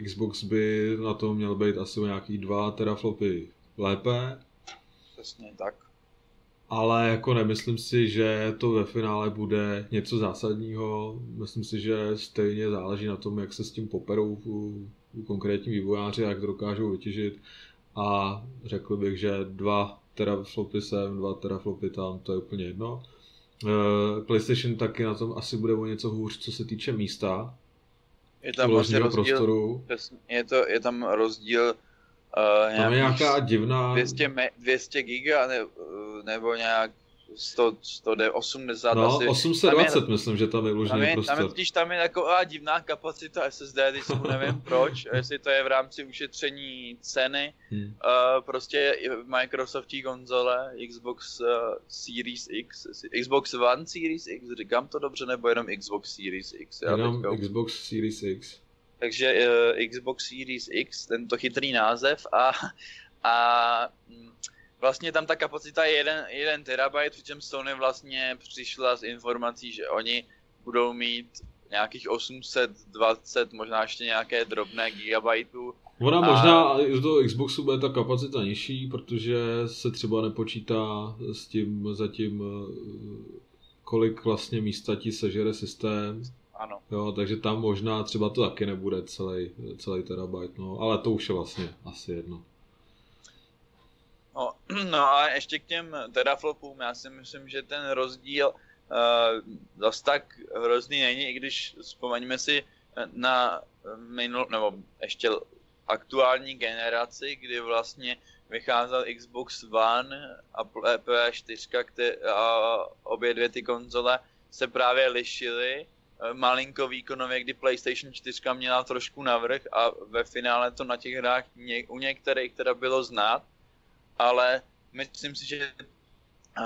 Xbox by na to měl být asi o nějakých dva teraflopy lépe. Přesně tak. Ale jako nemyslím si, že to ve finále bude něco zásadního. Myslím si, že stejně záleží na tom, jak se s tím poperou konkrétní vývojáři, jak to dokážou vytěžit. A řekl bych, že dva teraflopy sem, dva teraflopy tam, to je úplně jedno. PlayStation taky na tom asi bude o něco hůř, co se týče místa. Je tam vlastně rozdíl, prostoru. Je, to, je tam rozdíl uh, tam je nějaká divná... dvě stě giga ne, nebo nějak sto, sto osmdesát no, asi. osm set dvacet tam je, myslím, že tam je uložený prostor. Tam je, když tam je taková divná kapacita S S D, když si nevím proč, jestli to je v rámci ušetření ceny. Hmm. Uh, prostě Microsoftí konzole, Xbox uh, Series X, Xbox One Series X, říkám to dobře, nebo jenom Xbox Series X? Jenom já Xbox Series X. Takže uh, Xbox Series X, tento chytrý název a... a vlastně tam ta kapacita je jeden, jeden terabajt, přičem Sony vlastně přišla s informací, že oni budou mít nějakých osm set dvacet, možná ještě nějaké drobné gigabajtů. Ona a... možná i z toho Xboxu bude ta kapacita nižší, protože se třeba nepočítá s tím zatím, kolik vlastně místa ti sežere systém. Ano. Jo, takže tam možná třeba to taky nebude celý, celý terabajt, no, ale to už je vlastně asi jedno. No, no a ještě k těm teraflopům, já si myslím, že ten rozdíl uh, zas tak hrozný není, i když vzpomeňme si na minul, nebo ještě aktuální generaci, kdy vlastně vycházel Xbox One a P S čtyři kte, a obě dvě ty konzole se právě lišily malinko výkonově, kdy PlayStation čtyři měla trošku navrch a ve finále to na těch hrách ně, u některých teda bylo znát. Ale myslím si, že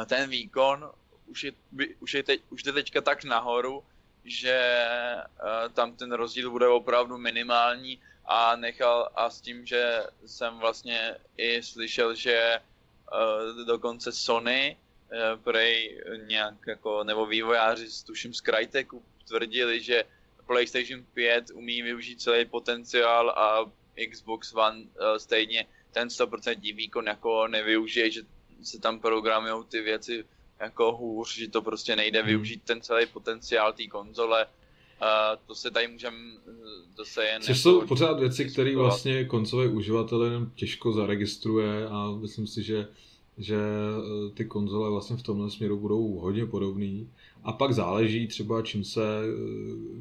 ten výkon už je, už je, teď, už je teďka tak nahoru, že tam ten rozdíl bude opravdu minimální a nechal a s tím, že jsem vlastně i slyšel, že dokonce Sony prej nějak jako, nebo vývojáři tuším z Cryteku tvrdili, že PlayStation pět umí využít celý potenciál a Xbox One stejně ten sto procent výkon jako nevyužije, že se tam programujou ty věci jako hůř, že to prostě nejde využít ten celý potenciál té konzole. Uh, to se tady můžeme, to se je... Což jsou pořád věci, které vlastně koncové uživatele jenom těžko zaregistruje a myslím si, že, že ty konzole vlastně v tomhle směru budou hodně podobný. A pak záleží třeba čím se,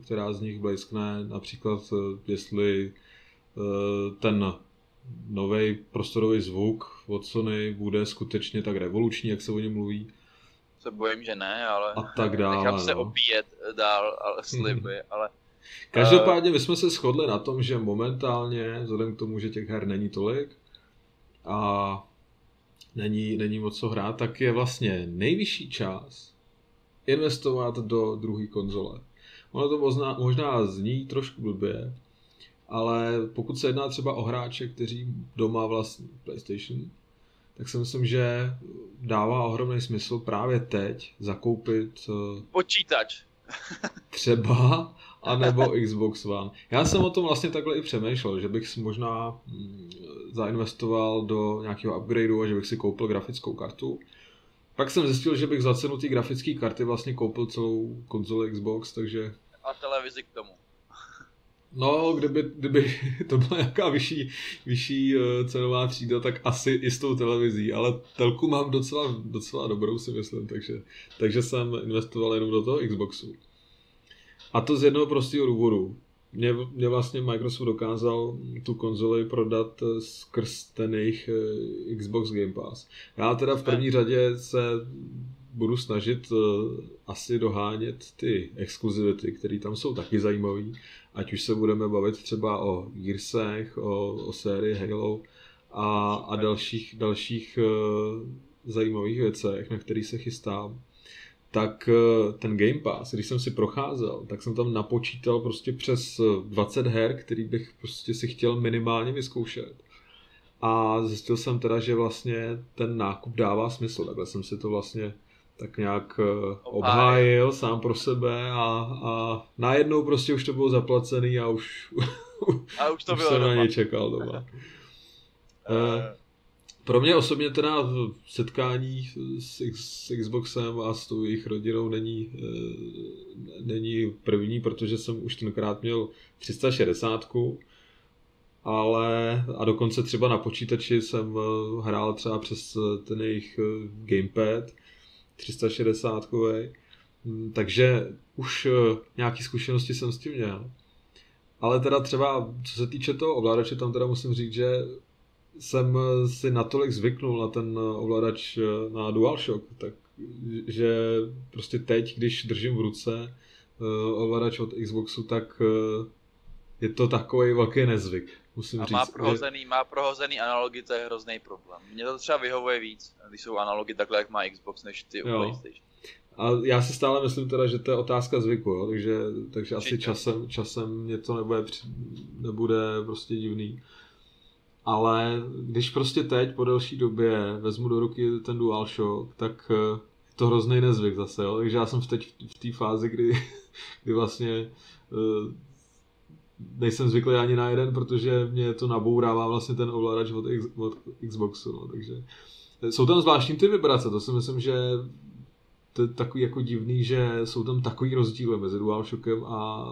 která z nich blejskne, například jestli ten nový prostorový zvuk od Sony bude skutečně tak revoluční, jak se o něm mluví. Se bojím, že ne, ale a tak dále, nechám se no. opíjet dál, ale sliby, ale... Každopádně my jsme se shodli na tom, že momentálně, vzhledem k tomu, že těch her není tolik a není, není moc co hrát, tak je vlastně nejvyšší čas investovat do druhé konzole. Ono to možná, možná zní trošku blbě, ale pokud se jedná třeba o hráče, kteří doma vlastní PlayStation, tak si myslím, že dává ohromný smysl právě teď zakoupit počítač třeba, anebo Xbox One. Já jsem o tom vlastně takhle i přemýšlel, že bych si možná zainvestoval do nějakého upgradeu a že bych si koupil grafickou kartu. Pak jsem zjistil, že bych za cenu té grafické karty vlastně koupil celou konzoli Xbox, takže... A televizi k tomu. No, kdyby, kdyby to byla nějaká vyšší, vyšší cenová třída, tak asi i s tou televizí, ale telku mám docela, docela dobrou, si myslím, takže, takže jsem investoval jenom do toho Xboxu. A to z jednoho prostého důvodu. Mě, mě vlastně Microsoft dokázal tu konzoli prodat skrz ten jejich Xbox Game Pass. Já teda v první řadě se budu snažit asi dohánět ty exkluzivity, které tam jsou taky zajímavé. Ať už se budeme bavit třeba o Gearsech, o, o sérii Halo a, a dalších, dalších zajímavých věcech, na které se chystám. Tak ten Game Pass, když jsem si procházel, tak jsem tam napočítal prostě přes dvacet her, který bych prostě si chtěl minimálně vyzkoušet. A zjistil jsem teda, že vlastně ten nákup dává smysl. Takhle jsem si to vlastně tak nějak obhájil sám pro sebe a, a najednou prostě už to bylo zaplacený a už, a už, to už bylo jsem doma. Na něj čekal doma. Pro mě osobně teda setkání s, s Xboxem a s tou jejich rodinou není, není první, protože jsem už tenkrát měl tři sta šedesát, ale a dokonce třeba na počítači jsem hrál třeba přes ten jejich gamepad tři sta šedesát, Takže už nějaké zkušenosti jsem s tím měl. Ale teda třeba, co se týče toho ovladače, tam teda musím říct, že jsem si natolik zvyknul na ten ovladač na DualShock, tak, že prostě teď, když držím v ruce ovladač od Xboxu, tak je to takový velký nezvyk. Musím a říct, má prohozený, že... má prohozený analogy, to je hrozný problém. Mně to třeba vyhovuje víc, když jsou analogy takhle, jak má Xbox, než ty u PlayStation. A já si stále myslím teda, že to je otázka zvyku, jo? takže, takže asi časem, časem mě to nebude, nebude prostě divný. Ale když prostě teď po delší době vezmu do ruky ten DualShock, tak je to hrozný nezvyk zase, jo? Takže já jsem teď v té fázi, kdy, kdy vlastně nejsem zvyklý ani na jeden, protože mě to nabourává vlastně ten ovladač od, X, od Xboxu, no, takže jsou tam zvláštní ty vibrace, to si myslím, že to je takový jako divný, že jsou tam takový rozdíly mezi DualShockem a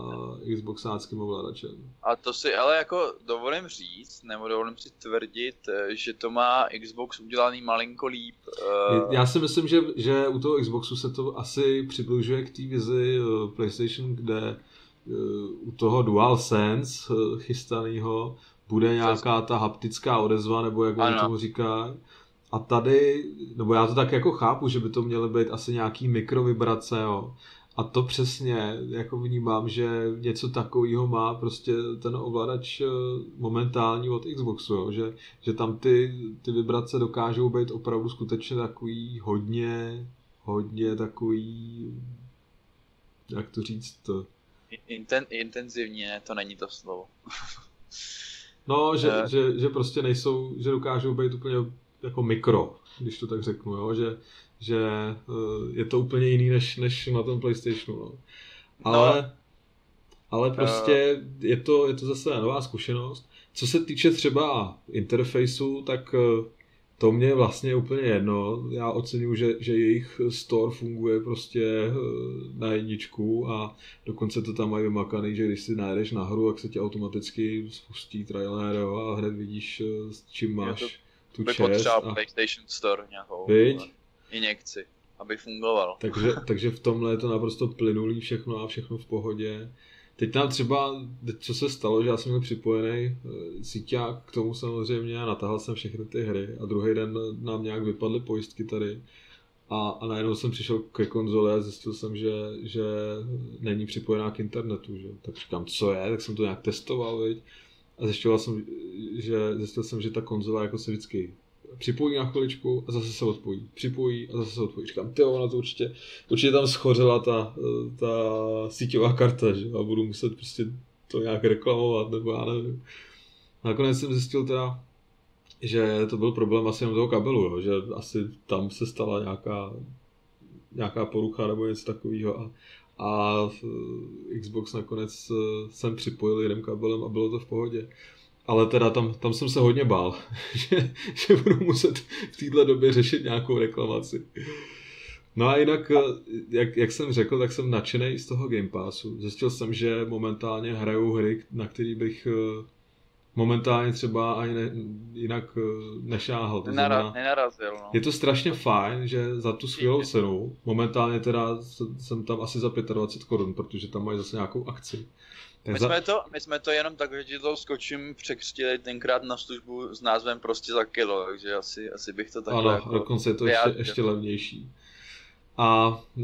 Xboxáckým ovladačem. A to si ale jako dovolím říct, nebo dovolím si tvrdit, že to má Xbox udělaný malinko líp. Já si myslím, že, že u toho Xboxu se to asi přibližuje k té vizi PlayStation, kde u toho DualSense chystanýho bude nějaká ta haptická odezva, nebo jak on tomu říká. A tady, nebo já to tak jako chápu, že by to měly být asi nějaký mikrovibrace, jo. A to přesně, jako vnímám, že něco takového má prostě ten ovladač momentální od Xboxu, jo. Že, že tam ty, ty vibrace dokážou být opravdu skutečně takový hodně, hodně takový, jak to říct? Inten, intenzivně, to není to slovo. No, že, uh. že, že prostě nejsou, že dokážou být úplně... jako mikro, když to tak řeknu, jo? Že, že je to úplně jiný než, než na tom PlayStationu. No. Ale, no. ale prostě uh. je, to, je to zase nová zkušenost. Co se týče třeba interfejsu, tak to mě je vlastně úplně jedno. Já oceňuji, že, že jejich store funguje prostě na jedničku a dokonce to tam mají vymakaný, že když si najedeš na hru, tak se ti automaticky spustí trailer a hned vidíš, s čím máš. To by potřeba a... PlayStation Store nějakou injekci, aby fungoval. Takže, takže v tomhle je to naprosto plynulý všechno a všechno v pohodě. Teď nám třeba, co se stalo, že já jsem byl připojený síťák k tomu samozřejmě a natáhl jsem všechny ty hry a druhý den nám nějak vypadly pojistky tady a, a najednou jsem přišel ke konzole a zjistil jsem, že, že není připojená k internetu. Že? Tak říkám, co je, tak jsem to nějak testoval, viď? A zjišťoval jsem, že, zjistil jsem, že ta konzola jako se vždycky připojí na chviličku a zase se odpojí, připojí a zase se odpojí. Říkám, tyjo, ona to určitě, určitě tam schořela ta, ta síťová karta, že? A budu muset prostě to nějak reklamovat, nebo já nevím. Nakonec jsem zjistil teda, že to byl problém asi jenom toho kabelu, jo? Že asi tam se stala nějaká, nějaká porucha nebo něco takového. A, a Xbox nakonec jsem připojil jeden kabelem a bylo to v pohodě. Ale teda tam, tam jsem se hodně bál, že, že budu muset v této době řešit nějakou reklamaci. No a jinak, jak, jak jsem řekl, tak jsem nadšenej z toho Game Passu. Zjistil jsem, že momentálně hraju hry, na které bych momentálně třeba ani ne, jinak nešáhl. To znamená, nenarazil, no. Je to strašně fajn, že za tu skvělou cenu, momentálně teda jsem tam asi za dvacet pět korun, protože tam mají zase nějakou akci. My, za... jsme to, my jsme to jenom tak, že to skočím, překřtili tenkrát na službu s názvem prostě za kilo, takže asi, asi bych to takhle... Ano, jako dokonce je to ještě, ještě levnější. A e,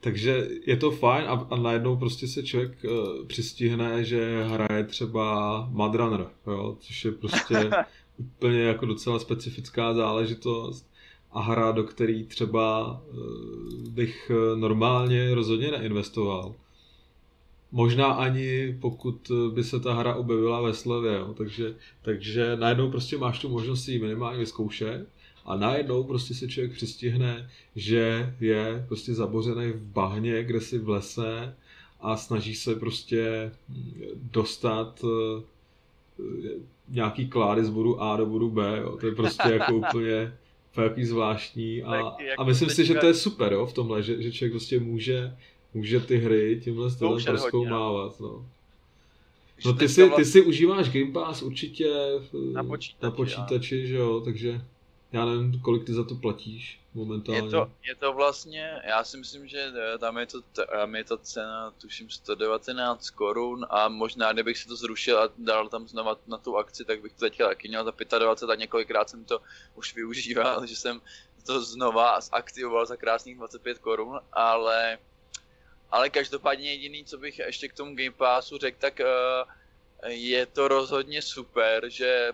takže je to fajn a, a najednou prostě se člověk e, přistihne, že hraje třeba Mad Runner, jo, což je prostě úplně jako docela specifická záležitost a hra, do který třeba e, bych normálně rozhodně neinvestoval. Možná ani pokud by se ta hra objevila ve slevě, jo, takže, takže najednou prostě máš tu možnost ji minimálně vyzkoušet. A najednou prostě se člověk přistihne, že je prostě zabořený v bahně, kde si v lese a snaží se prostě dostat nějaký klády z bodu A do bodu B. Jo. To je prostě jako úplně nějaký zvláštní a, a myslím si, že to je super, jo, v tomhle, že, že člověk prostě může, může ty hry tímhle stylem prozkoumávat. No. No ty si, ty si užíváš Game Pass určitě na počítači, na počítači, že jo, takže... Já nevím, kolik ty za to platíš momentálně. Je to, je to vlastně, já si myslím, že tam je to, tam je to cena, tuším sto devatenáct korun a možná kdybych si to zrušil a dal tam znova na tu akci, tak bych to teď taky měl za dvacet pět a několikrát jsem to už využíval, že jsem to znova zaktivoval za krásných dvacet pět korun, ale, ale každopádně jediný, co bych ještě k tomu Game Passu řekl, tak je to rozhodně super, že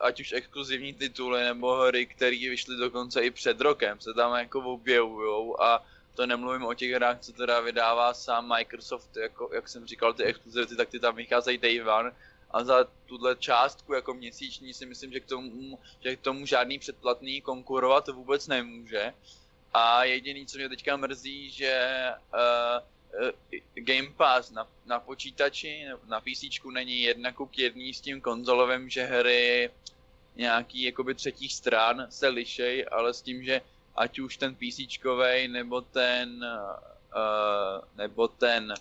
ať už exkluzivní tituly nebo hry, které vyšly dokonce i před rokem, se tam jako objevujou, a to nemluvím o těch hrách, co teda vydává sám Microsoft, jako, jak jsem říkal, ty exkluzivity, tak ty tam vycházejí day one, a za tuhle částku jako měsíční si myslím, že k tomu, že k tomu žádný předplatný konkurovat vůbec nemůže. A jediný, co mě teďka mrzí, že uh, Game Pass na, na počítači, na PCčku není jedna k jedný s tím konzolovým, že hry nějaký jakoby třetích stran se lišej, ale s tím, že ať už ten PCčkovej nebo ten uh, nebo ten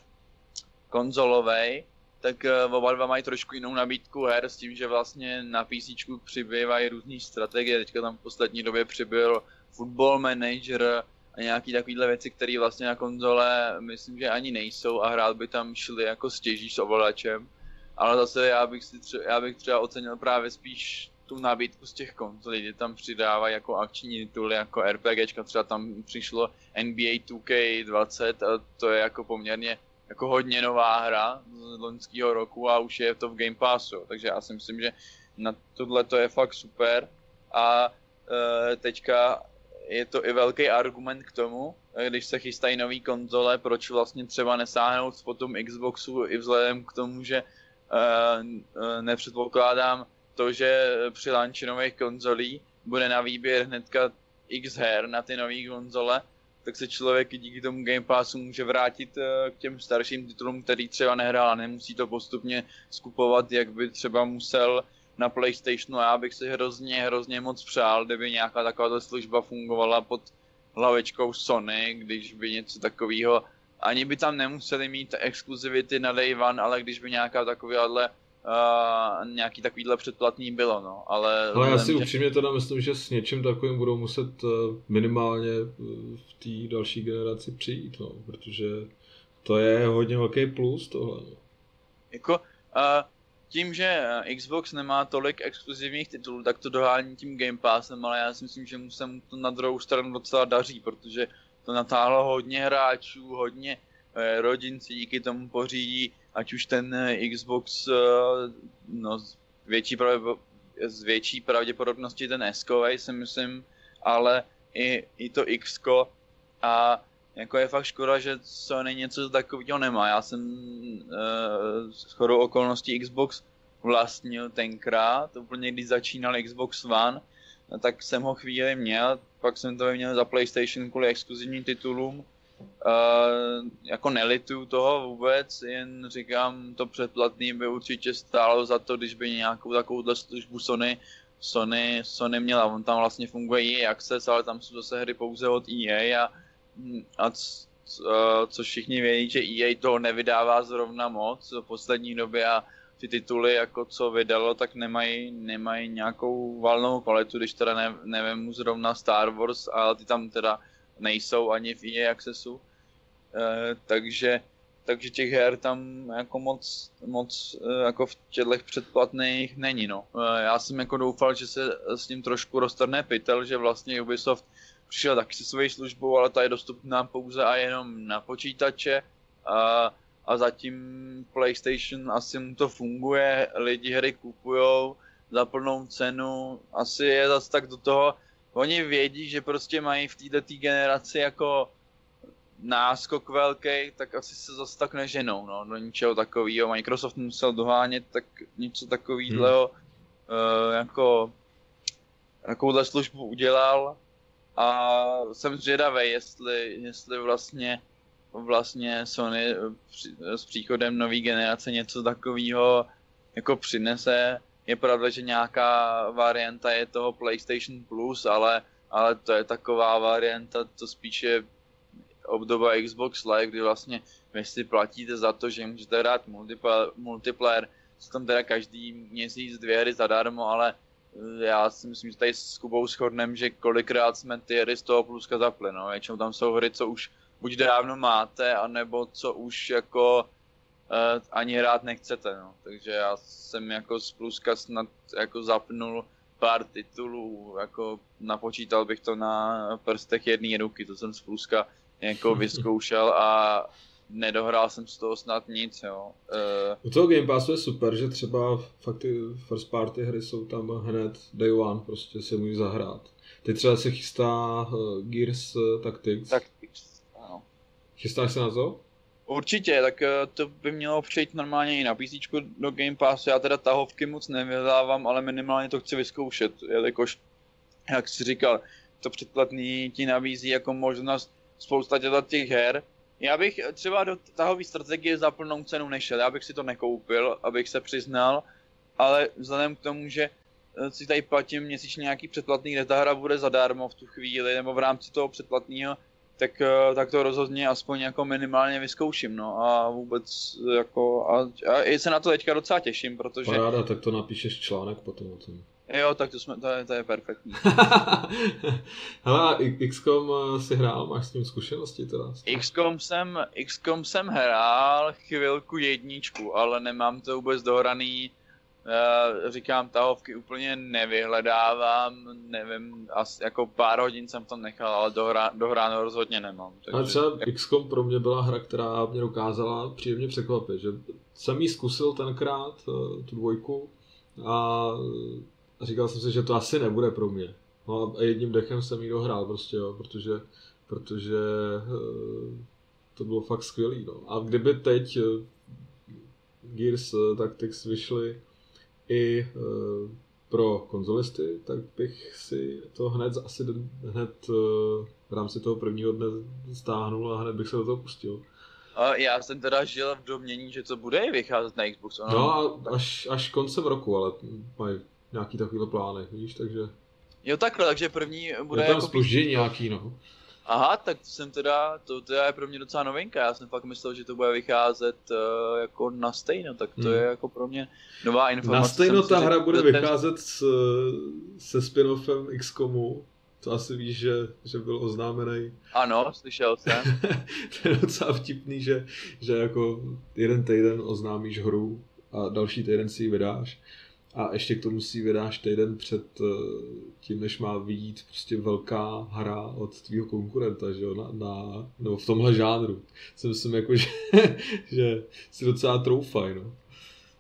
konzolovej, tak uh, oba dva mají trošku jinou nabídku her, s tím, že vlastně na PCčku přibývají různý strategie, teďka tam v poslední době přibyl Football Manager a nějaký takovýhle věci, které vlastně na konzole myslím, že ani nejsou, a hrát by tam šli jako stěží s ovladačem. Ale zase já bych, si tře- já bych třeba ocenil právě spíš tu nabídku z těch konzolí, kde tam přidávají jako akční tituly, jako RPGčka, třeba tam přišlo N B A two K twenty a to je jako poměrně jako hodně nová hra z loňského roku a už je to v Game Passu, takže já si myslím, že na tohle to je fakt super. A e, teďka je to i velký argument k tomu, když se chystají nový konzole, proč vlastně třeba nesáhnout potom Xboxu, i vzhledem k tomu, že uh, nepředpokládám to, že při launchi nových konzolí bude na výběr hnedka x her na ty nové konzole, tak se člověk díky tomu Game Passu může vrátit k těm starším titulům, který třeba nehrál, a nemusí to postupně skupovat, jak by třeba musel na PlayStationu. Já bych si hrozně, hrozně moc přál, kdyby nějaká taková služba fungovala pod hlavečkou Sony, když by něco takového, ani by tam nemuseli mít exkluzivity na Day One, ale když by nějaká takováhle, uh, nějaký takovýhle předplatný bylo, no, ale... Ale já si mě... upřímně teda myslím, že s něčím takovým budou muset minimálně v té další generaci přijít, no, protože to je hodně velký plus tohle. Jako... Uh... Tím, že Xbox nemá tolik exkluzivních titulů, tak to dohání tím Game Passem, ale já si myslím, že mu se to na druhou stranu docela daří, protože to natáhlo hodně hráčů, hodně eh, rodin si díky tomu pořídí, ať už ten eh, Xbox, eh, no z větší, pravdě, z větší pravděpodobnosti ten S-kovej si myslím, ale i, i to X-ko, a jako je fakt škoda, že Sony něco takového nemá. Já jsem e, shodou okolností Xbox vlastnil tenkrát, úplně když začínal Xbox One, tak jsem ho chvíli měl, pak jsem to vyměnil za PlayStation kvůli exkluzivním titulům. E, jako nelituju toho vůbec, jen říkám, to předplatný by určitě stálo za to, když by nějakou takovouhle službu Sony, Sony, Sony měla. On tam vlastně funguje E A Access, ale tam jsou zase hry pouze od E A, a A co, co všichni vědí, že E A toho nevydává zrovna moc v poslední době, a ty tituly, jako co vydalo, tak nemají, nemají nějakou valnou kvalitu, když teda ne, nevím zrovna Star Wars, ale ty tam teda nejsou ani v E A Accessu, e, takže, takže těch her tam jako moc, moc jako v těchto předplatných není, no. E, já jsem jako doufal, že se s tím trošku roztrhne pytel, že vlastně Ubisoft přišel taky se svojí službou, ale ta je dostupná pouze a jenom na počítače, a, a zatím PlayStation asi mu to funguje, lidi hry kupujou za plnou cenu, asi je zase tak do toho, oni vědí, že prostě mají v této generaci jako náskok velký, tak asi se zase tak neženou, no, do ničeho takového. Microsoft musel dohánět tak něco takového, hmm. uh, jako takovouhle službu udělal. A jsem zvědavý, jestli, jestli vlastně, vlastně Sony při, s příchodem nový generace něco takového jako přinese. Je pravda, že nějaká varianta je toho PlayStation Plus, ale, ale to je taková varianta, to spíše obdoba Xbox Live, kdy vlastně vy si platíte za to, že můžete hrát multiplayer, multiplayer, jsou tam teda každý měsíc dvě hry zadarmo, ale já si myslím, že tady s Kubou shodneme, že kolikrát jsme ty hry z toho pluska zapli, no. Většinou tam jsou hry, co už buď dávno máte, anebo co už jako eh, ani hrát nechcete, no. Takže já jsem jako z pluska snad jako zapnul pár titulů, jako napočítal bych to na prstech jedné ruky, to jsem z pluska jako vyzkoušel a nedohrál jsem z toho snad nic, jo. E... U toho Game Passu je super, že třeba fakt ty first party hry jsou tam hned day one, prostě si můžu zahrát. Teď třeba se chystá Gears Tactics. Tactics, ano. Chystáš se na to? Určitě, tak to by mělo přijít normálně i na PCčku do Game Passu. Já teda tahovky moc nevydávám, ale minimálně to chci vyzkoušet, jelikož, jak jsi říkal, to předplatný ti nabízí jako možnost spousta těch her. Já bych třeba do tahové strategie za plnou cenu nešel, já bych si to nekoupil, abych se přiznal, ale vzhledem k tomu, že si tady platím měsíčně nějaký předplatný, kde ta hra bude zadarmo v tu chvíli, nebo v rámci toho předplatného, tak, tak to rozhodně aspoň jako minimálně vyzkouším, no a vůbec jako, a, a i se na to teďka docela těším, protože... Paráda, tak to napíšeš článek potom o tom. Jo, tak to, jsme, to, je, to je perfektní. Hele, iks kom si hrál, máš s tím zkušenosti teda? iks kom jsem, iks kom jsem hrál chvilku jedničku, ale nemám to vůbec dohraný. Říkám, tahovky úplně nevyhledávám, nevím, asi jako pár hodin jsem to nechal, ale dohrá, dohráno rozhodně nemám. Takže... A třeba iks kom pro mě byla hra, která mě dokázala příjemně překvapit, že jsem ji zkusil tenkrát, tu dvojku, a říkal jsem si, že to asi nebude pro mě. No a jedním dechem jsem ji dohrál prostě, jo, protože, protože to bylo fakt skvělý, no. A kdyby teď Gears Tactics vyšly i pro konzolisty, tak bych si to hned asi hned v rámci toho prvního dne stáhnul a hned bych se do toho pustil. Já jsem teda žil v domění, že to bude vycházet na Xbox. Ono... No a až, až koncem roku, ale mají nějaký takovýhle plány, víš, takže... Jo takhle, takže první bude... Je tam jako zpoždění nějaký, no. Aha, tak to jsem teda, to teda je pro mě docela novinka, já jsem fakt myslel, že to bude vycházet uh, jako na stejno, tak to hmm. je jako pro mě nová informace. Na stejno ta hra bude ten... vycházet s, se spin-offem iks komu. To asi víš, že, že byl oznámený. Ano, slyšel jsem. To je docela vtipný, že, že jako jeden týden oznámíš hru a další týden si ji vydáš. A ještě k tomu si ji vydáš týden před tím, než má vyjít prostě velká hra od tvýho konkurenta, že jo, na, na, nebo v tomhle žánru. Si myslím, jako, že, že si docela troufaj, no.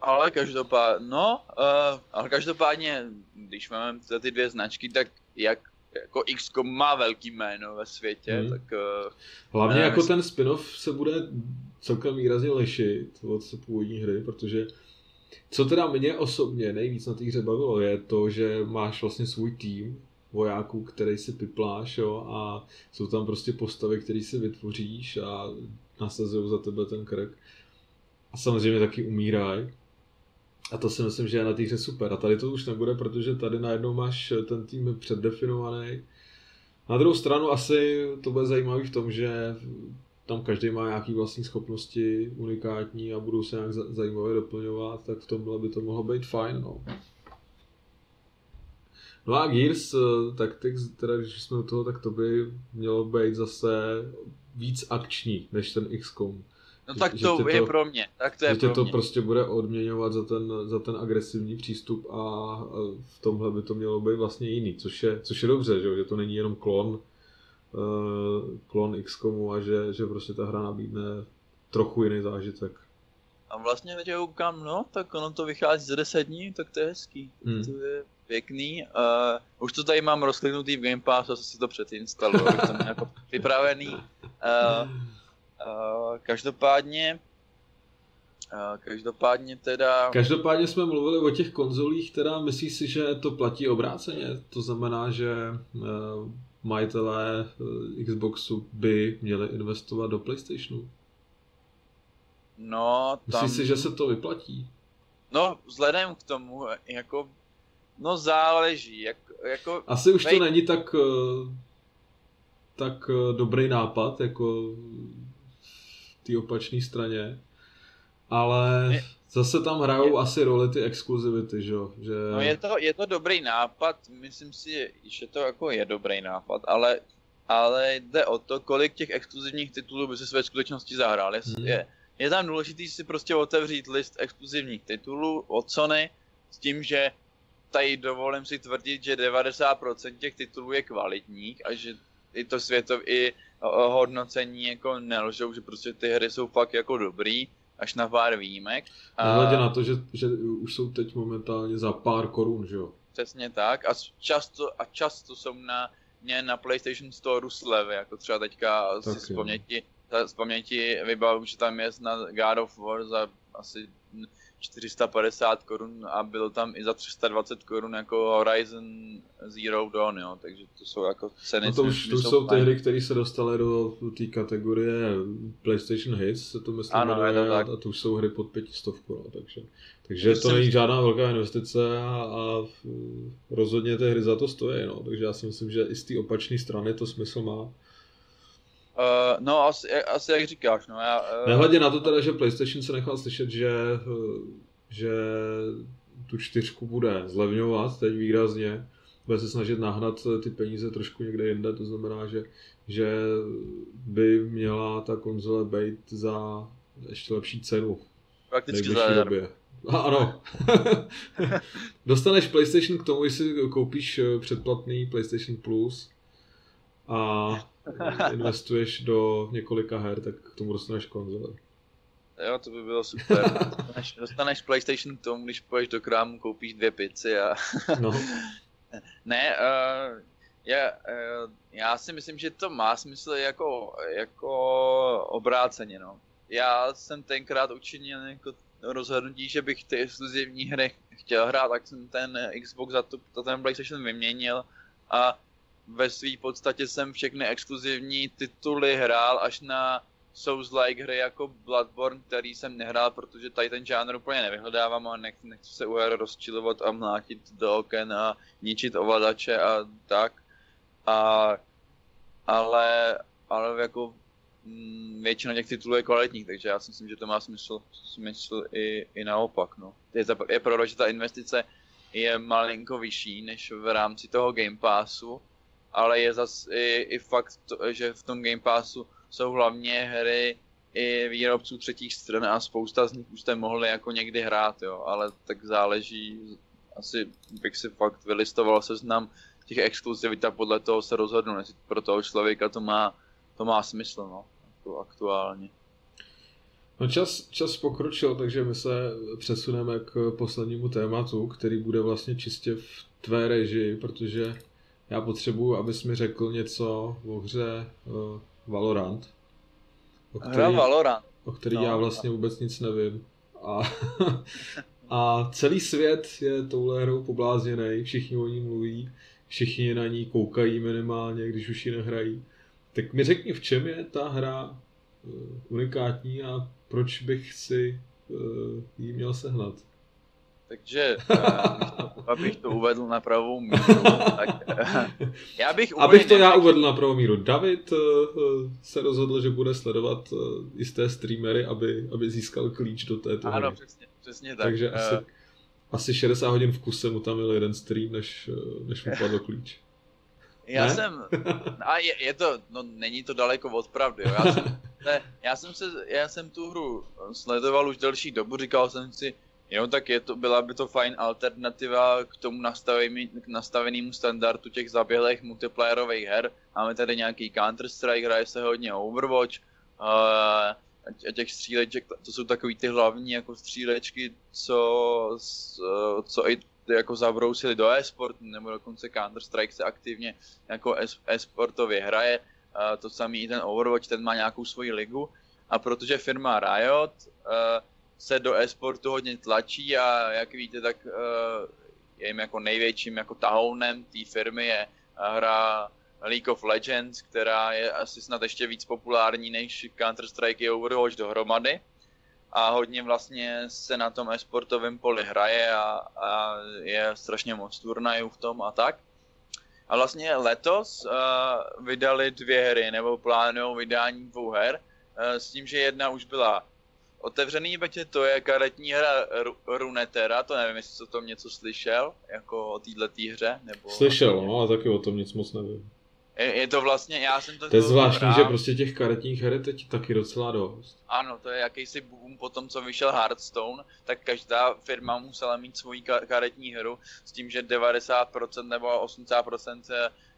Ale každopádně, no, uh, ale každopádně, když máme ty dvě značky, tak jak jako iks kom má velký jméno ve světě, hmm. tak... Uh, Hlavně ne, jako myslím... ten spin-off se bude celkem výrazně lišit od původní hry, protože co teda mě osobně nejvíc na té hře bavilo, je to, že máš vlastně svůj tým vojáků, který si pipláš, jo, a jsou tam prostě postavy, které si vytvoříš a nasazují za tebe ten krk. A samozřejmě taky umírají. A to si myslím, že je na té hře super. A tady to už nebude, protože tady najednou máš ten tým předdefinovaný. Na druhou stranu asi to bude zajímavý v tom, že tam každý má nějaké vlastní schopnosti unikátní a budou se nějak zajímavě doplňovat, tak v tomhle by to mohlo být fajn, no. No a Gears Tactics, teda když jsme u toho, tak to by mělo být zase víc akční než ten iks kom. No že, tak to, to je pro mě, tak to je pro mě. To prostě bude odměňovat za ten, za ten agresivní přístup a v tomhle by to mělo být vlastně jiný, což je, což je dobře, že to není jenom klon, klon iks komu a že, že prostě ta hra nabídne trochu jiný zážitek. A vlastně teď koukám, no, tak ono to vychází za deset dní, tak to je hezký, hmm. to je pěkný. Uh, už to tady mám rozkliknutý v Game Passu, asi si to předinstaluje, abych to měl jako připravený. Uh, Uh, každopádně, uh, každopádně teda... Každopádně jsme mluvili o těch konzolích, teda myslíš si, že to platí obráceně? To znamená, že uh, majitelé uh, Xboxu by měli investovat do PlayStationu? No, tam... Myslíš si, že se to vyplatí? No, vzhledem k tomu, jako... No, záleží, jak, jako... Asi už to není tak... Uh... tak dobrý nápad, jako v té opačné straně, ale Zase tam hrajou je... asi roli ty exkluzivity, že jo? Že... No je to, je to dobrý nápad, myslím si, že to jako je dobrý nápad, ale, ale jde o to, kolik těch exkluzivních titulů by se ve skutečnosti zahrál. Hmm. Je, je tam důležitý si prostě otevřít list exkluzivních titulů od Sony s tím, že tady dovolím si tvrdit, že devadesát procent těch titulů je kvalitních a že i to světov, i hodnocení jako nelžou, že prostě ty hry jsou fakt jako dobrý, až na pár výjimek. Nehledě na to, že, že už jsou teď momentálně za pár korun, že jo? Přesně tak a často, a často jsou na, na PlayStation Store slevy, jako třeba teďka tak si z paměti, z paměti vybavím, že tam je na God of War za asi čtyři sta padesát korun a bylo tam i za tři sta dvacet korun jako Horizon Zero Dawn, jo, takže to jsou jako ceny. No to už to jsou ty hry, které se dostaly do té kategorie PlayStation Hits, se to myslím ano, jmenuje, to a to už jsou hry pod pětistovku, no, takže, takže to není myslím... žádná velká investice a, a rozhodně ty hry za to stojí, no, takže já si myslím, že i z té opačné strany to smysl má. Uh, no, asi, asi jak říkáš, no já... Uh... Nehledě na to teda, že PlayStation se nechal slyšet, že, že tu čtyřku bude zlevňovat teď výrazně, bude se snažit nahnat ty peníze trošku někde jinde, to znamená, že, že by měla ta konzole být za ještě lepší cenu v nejbližší době. A ano, dostaneš PlayStation k tomu, když si koupíš předplatný PlayStation Plus a... investuješ do několika her, tak k tomu dostaneš konzole. Jo, to by bylo super. Dostaneš, dostaneš PlayStation k tomu, když půjdeš do krámu, koupíš dvě pici a... No. Ne, uh, já, uh, já si myslím, že to má smysl jako, jako obráceně, no. Já jsem tenkrát učinil jako rozhodnutí, že bych ty exkluzivní hry chtěl hrát, tak jsem ten Xbox za to, to ten PlayStation vyměnil a ve své podstatě jsem všechny exkluzivní tituly hrál až na Souls-like hry jako Bloodborne, který jsem nehrál, protože tady ten žánr úplně nevyhledávám a nech, nechci se u her rozčilovat a mlátit do oken a ničit ovladače a tak. A, ale, ale jako m, většina těch titulů je kvalitních, takže já si myslím, že to má smysl, smysl i, i naopak. No. Je, ta, je pravda, že ta investice je malinko vyšší než v rámci toho Game Passu, ale je zas i, i fakt, to, že v tom Game Passu jsou hlavně hry i výrobců třetích stran a spousta z nich už jste mohli jako někdy hrát, jo, ale tak záleží, asi bych si fakt vylistoval seznam těch exkluzivit a podle toho se rozhodnu, jestli pro toho člověka to má, to má smysl, no, jako aktuálně. No čas, čas pokročil, takže my se přesuneme k poslednímu tématu, který bude vlastně čistě v tvé režii, protože já potřebuju, abys mi řekl něco o hře uh, Valorant, o který, Hra Valorant, o který no, já vlastně vůbec nic nevím. A, a celý svět je touhle hrou poblázněnej, všichni o ní mluví, všichni na ní koukají minimálně, když už ji nehrají. Tak mi řekni, v čem je ta hra uh, unikátní a proč bych si uh, ji měl sehnat. Takže, uh, abych to uvedl na pravou míru, tak uh, já bych... Abych to já nevěděl... uvedl na pravou míru. David uh, se rozhodl, že bude sledovat uh, jisté streamery, aby, aby získal klíč do této hry. Ano, přesně, přesně tak. Takže uh, asi, asi šedesát hodin v kuse mu tam byl jeden stream, než, než mu padl klíč. Já ne? jsem... A je, je to... No, není to daleko od pravdy, jo. Já jsem, ne, já jsem se... Já jsem tu hru sledoval už delší dobu, říkal jsem si, jo, tak je to, byla by to fajn alternativa k tomu nastavený, k nastavenému standardu těch zaběhlých multiplayerových her. Máme tady nějaký Counter-Strike, hraje se hodně Overwatch uh, a těch stříleček, to jsou takový ty hlavní jako střílečky, co, co i jako zabrousili do e-sportu, nebo dokonce Counter-Strike se aktivně jako e-sportově hraje. Uh, to samý i ten Overwatch, ten má nějakou svoji ligu a protože firma Riot uh, se do e-sportu hodně tlačí a jak víte, tak uh, jejím jako největším jako tahounem té firmy je hra League of Legends, která je asi snad ještě víc populární než Counter-Strike a Overwatch dohromady. A hodně vlastně se na tom e-sportovém poli hraje a, a je strašně moc turnajů v tom a tak. A vlastně letos uh, vydali dvě hry, nebo plánují vydání dvou her, uh, s tím, že jedna už byla otevřený betě, to je karetní hra Runetera, to nevím, jestli jsi o tom něco slyšel, jako o této hře, nebo... Slyšel, no, ale taky o tom nic moc nevím. Je, je to vlastně, já jsem to... To je zvláštní, že prostě těch karetních her je teď taky docela dost. Ano, to je jakýsi boom po tom, co vyšel Hearthstone, tak každá firma musela mít svoji karetní hru s tím, že devadesát procent nebo osmdesát procent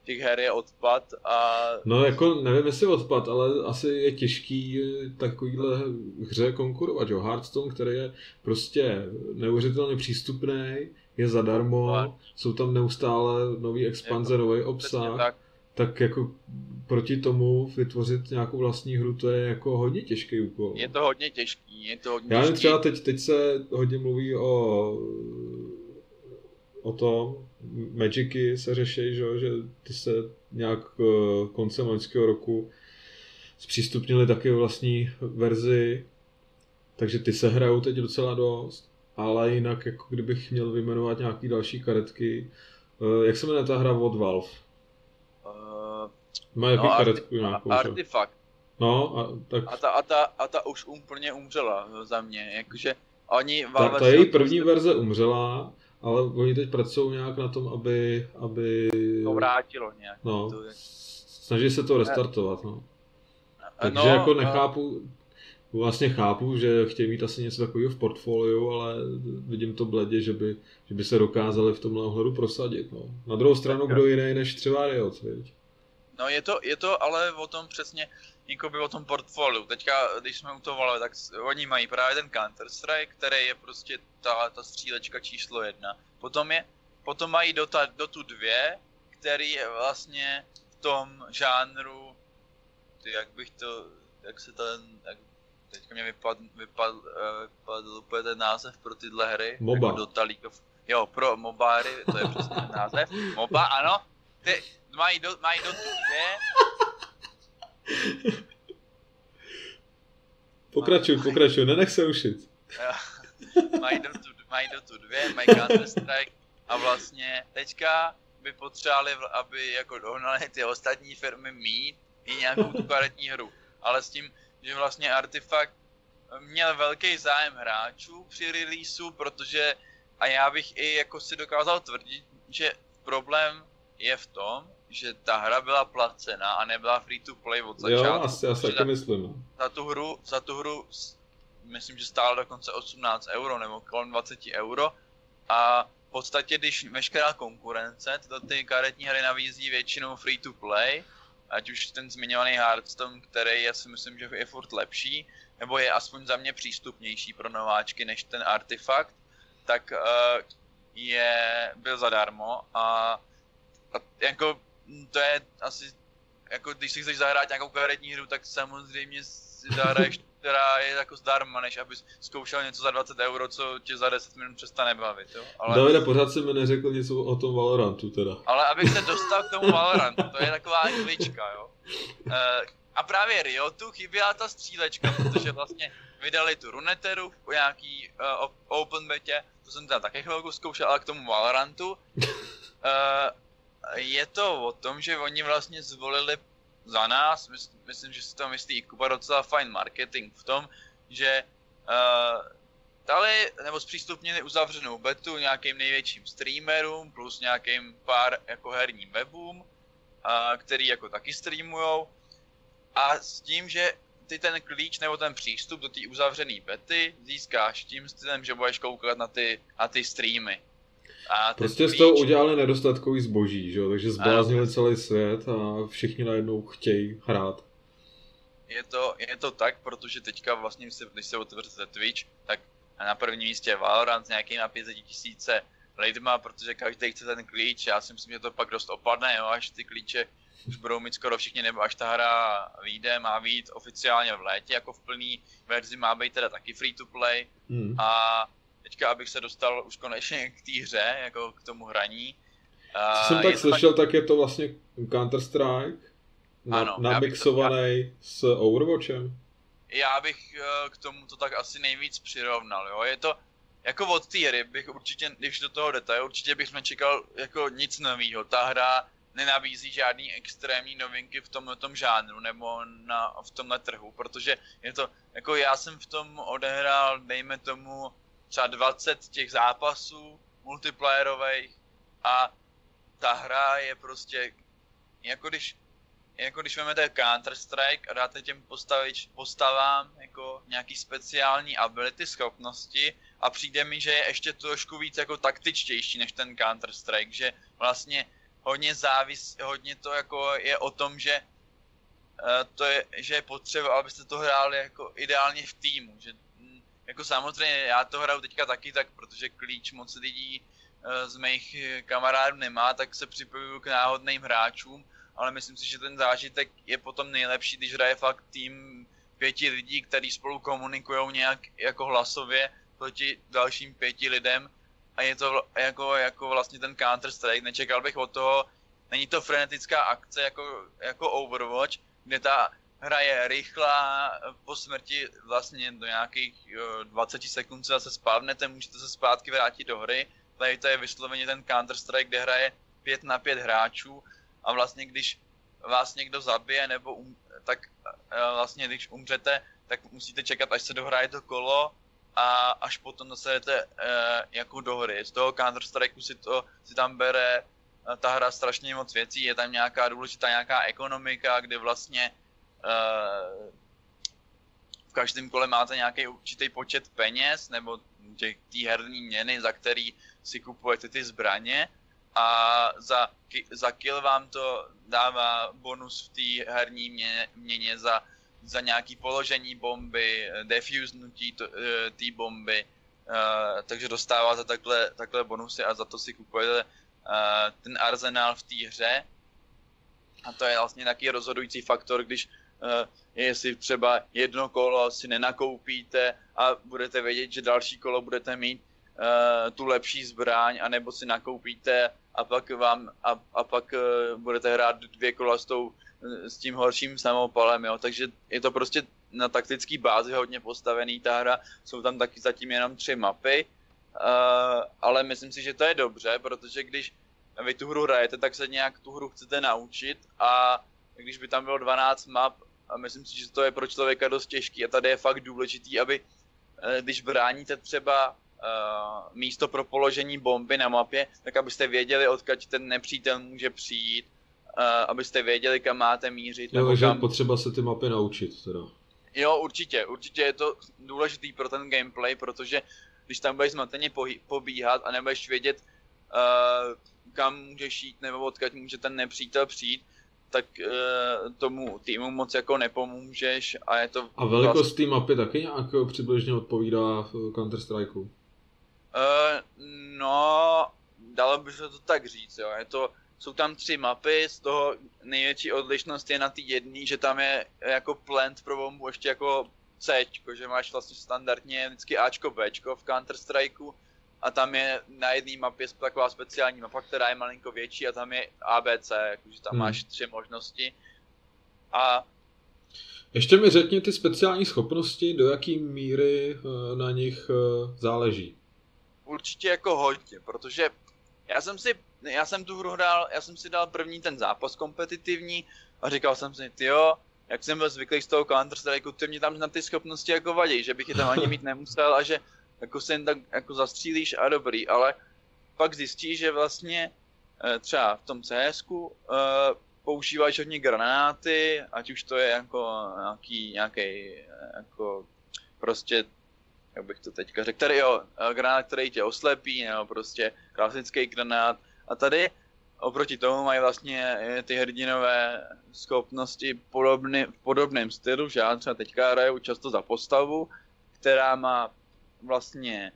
těch her je odpad a... No jako nevím, jestli odpad, ale asi je těžký takovýhle hře konkurovat, jo. Hearthstone, který je prostě neuvěřitelně přístupný, je zadarmo, no. Jsou tam neustále nový expanze, jako, nový obsah. Tak. tak jako proti tomu vytvořit nějakou vlastní hru, to je jako hodně těžký úkol. Je to hodně těžký, je to hodně Já těžký. Třeba teď, teď se hodně mluví o, o tom, Magicy se řeší, že, že ty se nějak koncem loňského roku zpřístupnili taky vlastní verzi, takže ty se hrajou teď docela dost, ale jinak jako kdybych měl vyjmenovat nějaký další karetky, jak se jmenuje ta hra od Valve? Má jaký no, karetku nějakou, Artifact. No, a tak... A ta, a, ta, a ta už úplně umřela za mě, jakože oni... Ta, ta její první verze umřela, ale oni teď pracují nějak na tom, aby... aby... To vrátilo nějak. No, to, jak... snaží se to restartovat, no. Takže no, jako nechápu, no. Vlastně chápu, že chtějí mít asi něco takového v portfoliu, ale vidím to bledě, že by, že by se dokázali v tomhle ohledu prosadit, no. Na druhou stranu, kdo jiný než třeba Riot, viď? No je to, je to ale o tom přesně, jakoby o tom portfoliu. Teďka, když jsme u toho Valve, tak oni mají právě ten Counter-Strike, který je prostě ta, ta střílečka číslo jedna. Potom je, potom mají Dota, Dotu dvě, který je vlastně v tom žánru, ty, jak bych to, jak se ten, jak, teďka mě vypadl, vypadl, vypadl úplně ten název pro tyhle hry. MOBA. Jako Dota, League of, jo, pro MOBáry, to je přesně ten název. MOBA, ano. Ty, mají do, mají do dvě. Pokračuj, pokračuj, nenech se ušit. Mají do tu, mají do tu dvě, mají Counter-Strike a vlastně teďka by potřebovali, aby jako dohnali ty ostatní firmy mít i nějakou tu karetní hru. Ale s tím, že vlastně Artifact měl velký zájem hráčů při releaseu, protože a já bych i jako si dokázal tvrdit, že problém je v tom, že ta hra byla placená a nebyla free to play od začátku. Jo, asi, asi taky myslím. Za tu hru, za tu hru, myslím, že stála dokonce osmnáct euro nebo kolem dvacet euro a v podstatě, když veškerá konkurence, tyto ty karetní hry nabízí většinou free to play, ať už ten zmiňovaný Hearthstone, který já si myslím, že je furt lepší, nebo je aspoň za mě přístupnější pro nováčky než ten Artifact, tak je, byl zadarmo a A jako, to je asi, jako když si chceš zahrát nějakou karetní hru, tak samozřejmě si zahraješ, která je jako zdarma, než abys zkoušel něco za dvacet euro, co tě za deset minut přestane bavit, jo? Ale... Davide, pořád se mi neřekl něco o tom Valorantu teda. Ale abych se dostal k tomu Valorantu, to je taková klička, jo. A právě Riotu chyběla ta střílečka, protože vlastně vydali tu Runeteru o nějaký uh, open betě, to jsem teda také chvilku zkoušel, ale k tomu Valorantu. Uh, Je to o tom, že oni vlastně zvolili za nás, mysl, myslím, že si to myslí i Kuba, docela fajn marketing v tom, že uh, dali nebo zpřístupnili uzavřenou betu nějakým největším streamerům plus nějakým pár jako herním webům, uh, který jako taky streamujou a s tím, že ty ten klíč nebo ten přístup do té uzavřené bety získáš tím stylem, že budeš koukat na ty, na ty streamy. Prostě z toho udělali nedostatkový zboží, že jo? Takže zbláznili ano. Celý svět a všichni najednou chtějí hrát. Je to, je to tak, protože teďka vlastně, když se otevřete Twitch, tak na prvním místě je Valorant s nějakýma pět set tisíc lidma, protože každý chce ten klíč, já si myslím, že to pak dost opadne, jo? Až ty klíče už budou mít skoro všichni, nebo až ta hra vyjde, má být oficiálně v létě, jako v plný verzi má být teda taky free to play hmm. a teďka, abych se dostal už konečně k té hře, jako k tomu hraní. Co jsem tak slyšel, tak... tak je to vlastně Counter-Strike, ano, namixovaný to, já... s Overwatchem. Já bych k tomu to tak asi nejvíc přirovnal, jo. Je to, jako od té hry bych určitě, když do toho jdete, určitě bych nečekal jako nic novýho. Ta hra nenabízí žádný extrémní novinky v tomhletom žánru nebo na, v tomhle trhu, protože je to, jako já jsem v tom odehrál, dejme tomu, třeba dvacet těch zápasů multiplayerových a ta hra je prostě, jako když, jako když vezmete Counter-Strike a dáte těm postavič, postavám jako nějaký speciální ability, schopnosti a přijde mi, že je ještě trošku víc jako taktičtější než ten Counter-Strike, že vlastně hodně závis, hodně to jako je o tom, že to je, že je potřeba, abyste to hráli jako ideálně v týmu, že jako samozřejmě já to hraju teďka taky tak, protože klíč moc lidí z mých kamarádů nemá, tak se připojuju k náhodným hráčům, ale myslím si, že ten zážitek je potom nejlepší, když hraje fakt tým pěti lidí, kteří spolu komunikujou nějak jako hlasově proti dalším pěti lidem a je to jako, jako vlastně ten Counter-Strike, nečekal bych od toho, není to frenetická akce jako, jako Overwatch, kde ta hra je rychlá, po smrti vlastně do nějakých dvacet sekund se zase spávnete, můžete se zpátky vrátit do hry, tady to je vysloveně ten Counter-Strike, kde hraje pět na pět hráčů a vlastně když vás někdo zabije nebo um, tak vlastně když umřete, tak musíte čekat, až se dohraje to kolo a až potom zase jdete uh, jako do hry. Z toho Counter-Strikeu si, to, si tam bere uh, ta hra strašně moc věcí, je tam nějaká důležitá nějaká ekonomika, kde vlastně uh, v každém kole máte nějaký určitý počet peněz nebo těch tý herní měny, za který si kupujete ty zbraně a za, za kill vám to dává bonus v té herní mě, měně za, za nějaké položení bomby, defuznutí té bomby, uh, takže dostáváte takhle, takhle bonusy a za to si kupujete uh, ten arzenál v té hře a to je vlastně taky rozhodující faktor, když Uh, jestli třeba jedno kolo si nenakoupíte a budete vědět, že další kolo budete mít uh, tu lepší zbraň, anebo si nakoupíte a pak vám a, a pak uh, budete hrát dvě kola s, tou, s tím horším samopalem, jo. Takže je to prostě na taktický bázi hodně postavený ta hra, jsou tam taky zatím jenom tři mapy, uh, ale myslím si, že to je dobře, protože když vy tu hru hrajete, tak se nějak tu hru chcete naučit a když by tam bylo dvanáct map, a myslím si, že to je pro člověka dost těžký a tady je fakt důležitý, aby když bráníte třeba uh, místo pro položení bomby na mapě, tak abyste věděli, odkud ten nepřítel může přijít, uh, abyste věděli, kam máte mířit. Jo, takže kam... potřeba se ty mapy naučit teda. Jo, určitě, určitě je to důležitý pro ten gameplay, protože když tam budeš zmateně pohy- pobíhat a nebudeš vědět, uh, kam můžeš jít nebo odkud může ten nepřítel přijít, tak e, tomu týmu moc jako nepomůžeš a je to... A velikost vlastně... té mapy taky nějak přibližně odpovídá Counter-Strikeu? E, no, dalo by se to tak říct, jo. Je to, jsou tam tři mapy, z toho největší odlišnost je na té jedné, že tam je jako plant pro bombu ještě jako Cčko, že máš vlastně standardně vždycky Ačko, Bčko v Counter-Strikeu a tam je na jedné mapě taková speciální mapa, která je malinko větší a tam je A B C, jakože tam hmm. máš tři možnosti. A... Ještě mi řekni ty speciální schopnosti, do jaký míry na nich záleží. Určitě jako hodně, protože já jsem si, já jsem tu hru hrál, já jsem si dal první ten zápas kompetitivní a říkal jsem si, tyjo, jak jsem byl zvyklý z toho Counter-Strikeu, ty mě tam na ty schopnosti jako vadí, že bych je tam ani mít nemusel a že jako se jen tak jako zastřílíš a dobrý, ale pak zjistíš, že vlastně třeba v tom C S ku uh, používáš hodně granáty, ať už to je jako nějaký, nějaký jako prostě, jak bych to teďka řekl, tady jo, granát, který tě oslepí, nebo prostě klasický granát a tady oproti tomu mají vlastně ty hrdinové schopnosti podobný, v podobném stylu, že já třeba teďka hraju často za postavu, která má vlastně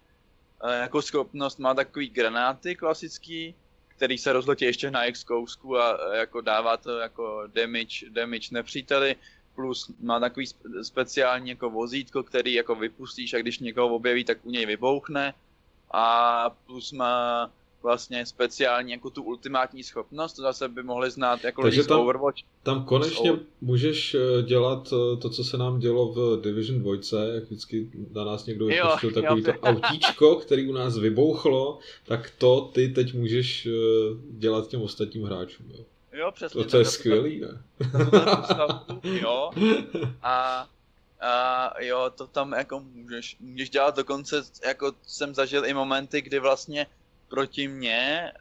jako schopnost má takový granáty klasický, který se rozletí ještě na X kousku a jako dává to jako damage, damage nepříteli, plus má takový speciální jako vozítko, který jako vypustíš a když někoho objeví, tak u něj vybouchne a plus má vlastně speciální jako tu ultimátní schopnost, to zase by mohli znát jako lidi z Overwatch. Tam konečně můžeš dělat to, co se nám dělo v Division dva, jak vždycky na nás někdo vypustil takový to autíčko, který u nás vybouchlo, tak to ty teď můžeš dělat těm ostatním hráčům. Jo, jo, přesně. To, to je skvělý, ne? Postavku, jo, a, a jo, to tam jako můžeš, můžeš dělat, dokonce jako jsem zažil i momenty, kdy vlastně proti mně,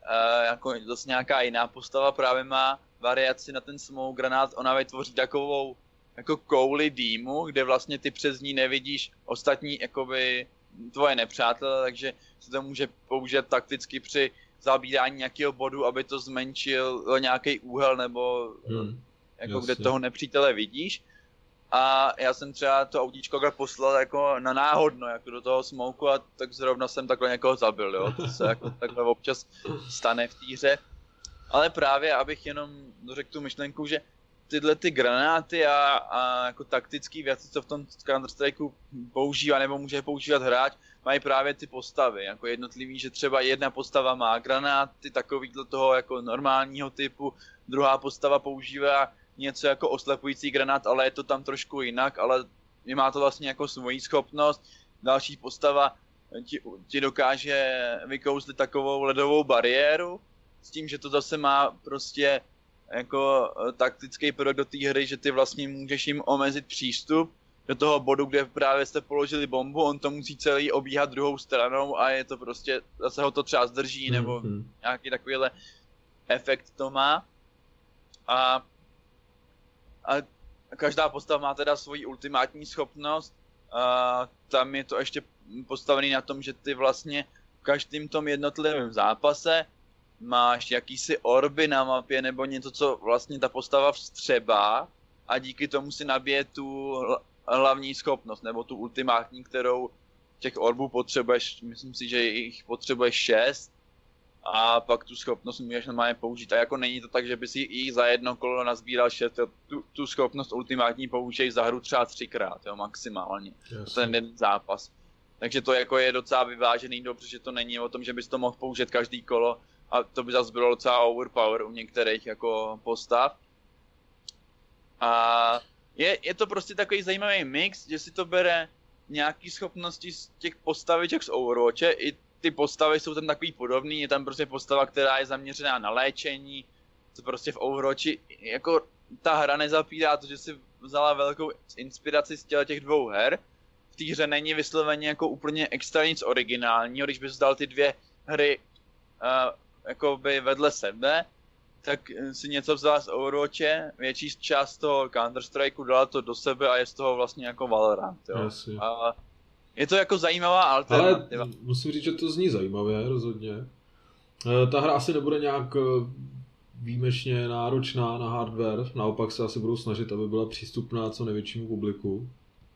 jako dost nějaká jiná postava právě má variaci na ten smou granát, ona vytvoří takovou jako kouli dýmu, kde vlastně ty přes ní nevidíš ostatní jakoby tvoje nepřátelé, takže se to může použít takticky při zabírání nějakého bodu, aby to zmenšil nějaký úhel nebo hmm, jako jasně. Kde toho nepřítele vidíš. A já jsem třeba to autíčko poslal jako na náhodno, jako do toho smoku a tak zrovna jsem takhle někoho zabil, jo. To se jako takhle občas stane v té hře. Ale právě, abych jenom řekl tu myšlenku, že tyhle ty granáty a, a jako taktický věci, co v tom Counter-Strikeu používá nebo může používat hráč, mají právě ty postavy, jako jednotlivý, že třeba jedna postava má granáty takovýhle toho jako normálního typu, druhá postava používá něco jako oslepující granát, ale je to tam trošku jinak, ale má to vlastně jako svoji schopnost. Další postava ti, ti dokáže vykouzlit takovou ledovou bariéru, s tím, že to zase má prostě jako taktický prvek do té hry, že ty vlastně můžeš jim omezit přístup do toho bodu, kde právě jste položili bombu, on to musí celý obíhat druhou stranou a je to prostě, zase ho to třeba zdrží, nebo mm-hmm. nějaký takovýhle efekt to má. A, a každá postava má teda svoji ultimátní schopnost, a tam je to ještě postavený na tom, že ty vlastně v každém tom jednotlivém zápase máš jakýsi orby na mapě nebo něco, co vlastně ta postava vstřebá a díky tomu si nabije tu hlavní schopnost nebo tu ultimátní, kterou těch orbů potřebuješ, myslím si, že jich potřebuješ šest a pak tu schopnost můžeš normálně použít. A jako není to tak, že by si i za jedno kolo nazbíral šest, tu, tu schopnost ultimátní použiješ za hru třeba třikrát, jo, maximálně, yes. Ten jeden zápas. Takže to jako je docela vyvážený, dobře, že to není o tom, že bys to mohl použít každý kolo, a to by zase bylo docela overpower u některých jako postav. A je, je to prostě takový zajímavý mix, že si to bere nějaký schopnosti z těch postaviček z Overwatche. I ty postavy jsou tam takový podobný, je tam prostě postava, která je zaměřená na léčení. To prostě v Overwatchi, jako ta hra nezapírá to, že si vzala velkou inspiraci z těch dvou her. V té hře není vysloveně jako úplně extra nic originálního, když bys dal ty dvě hry Uh, jakoby vedle sebe, tak si něco vzala z Overwatche, větší část toho Counter-Strikeu dala to do sebe a je z toho vlastně jako Valorant, jo. Asi. A je to jako zajímavá alternativa. Ale musím říct, že to zní zajímavě, rozhodně. Ta hra asi nebude nějak výjimečně náročná na hardware, naopak se asi budou snažit, aby byla přístupná co největšímu publiku.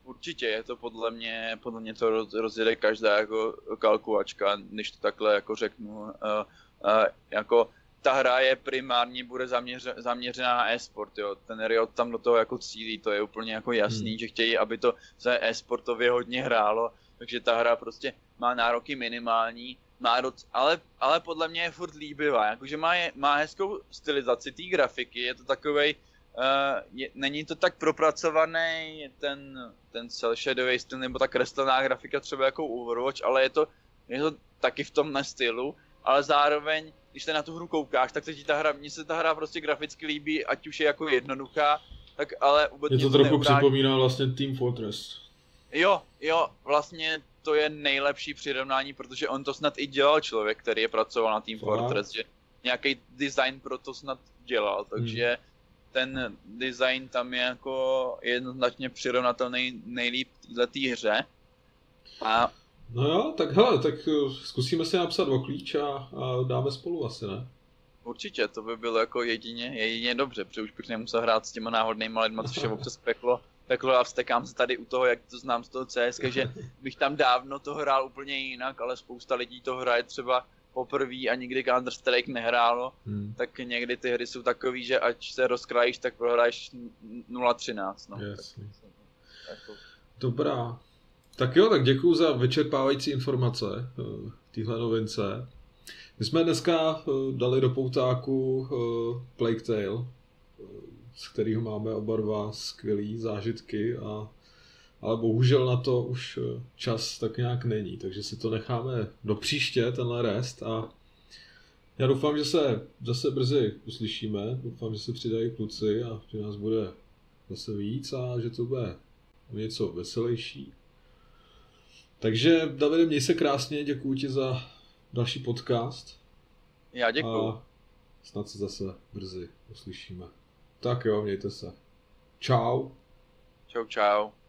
Určitě, je to podle mě, podle mě to roz, rozjede každá jako kalkulačka, než to takhle jako řeknu, uh, uh, jako ta hra je primárně bude zaměře, zaměřená na e-sport, jo, ten Riot tam do toho jako cílí, to je úplně jako jasný, hmm. že chtějí, aby to se e-sportově hodně hrálo, takže ta hra prostě má nároky minimální, má doc, ale, ale podle mě je furt líbivá, jakože má, má hezkou stylizaci té grafiky, je to takovej, Uh, je, není to tak propracovaný ten, ten cel shadový styl nebo ta kreslená grafika třeba jako Overwatch, ale je to, je to taky v tomhle stylu, ale zároveň, když se na tu hru koukáš, tak se ti ta hra, mně se ta hra prostě graficky líbí, ať už je jako jednoduchá, tak ale vůbec mě to neuráží. Trochu připomíná vlastně Team Fortress. Jo, jo, vlastně to je nejlepší přirovnání, protože on to snad i dělal člověk, který je pracoval na Team Fakt? Fortress, že nějaký design pro to snad dělal, takže hmm. ten design tam je jako jednoznačně přirovnatelný nejlíp této hře. A... No jo, tak hele, tak zkusíme si napsat o klíč a, a dáme spolu asi, ne? Určitě, to by bylo jako jedině, jedině dobře, protože už bych nemusel hrát s těma náhodnýma lidma, což je občas peklo. Peklo a vztekám se tady u toho, jak to znám z toho C S, že bych tam dávno to hrál úplně jinak, ale spousta lidí to hraje třeba poprvé a nikdy Counter-Strike nehrálo, hmm. tak někdy ty hry jsou takový, že ať se rozkrajíš, tak prohraješ nula třináct, no. Jasně. Tak, tak. Dobrá. Tak jo, tak děkuju za vyčerpávající informace v téhle novince. My jsme dneska dali do poutáku Plague Tale, z kterého máme oba dva skvělý zážitky, a, ale bohužel na to už čas tak nějak není, takže si to necháme do příště, tenhle rest, a Já doufám, že se zase brzy uslyšíme, doufám, že se přidají kluci a že nás bude zase víc a že to bude něco veselější. Takže, Davide, měj se krásně, děkuji ti za další podcast. Já děkuji. A snad se zase brzy uslyšíme. Tak jo, mějte se. Čau. Čau, čau.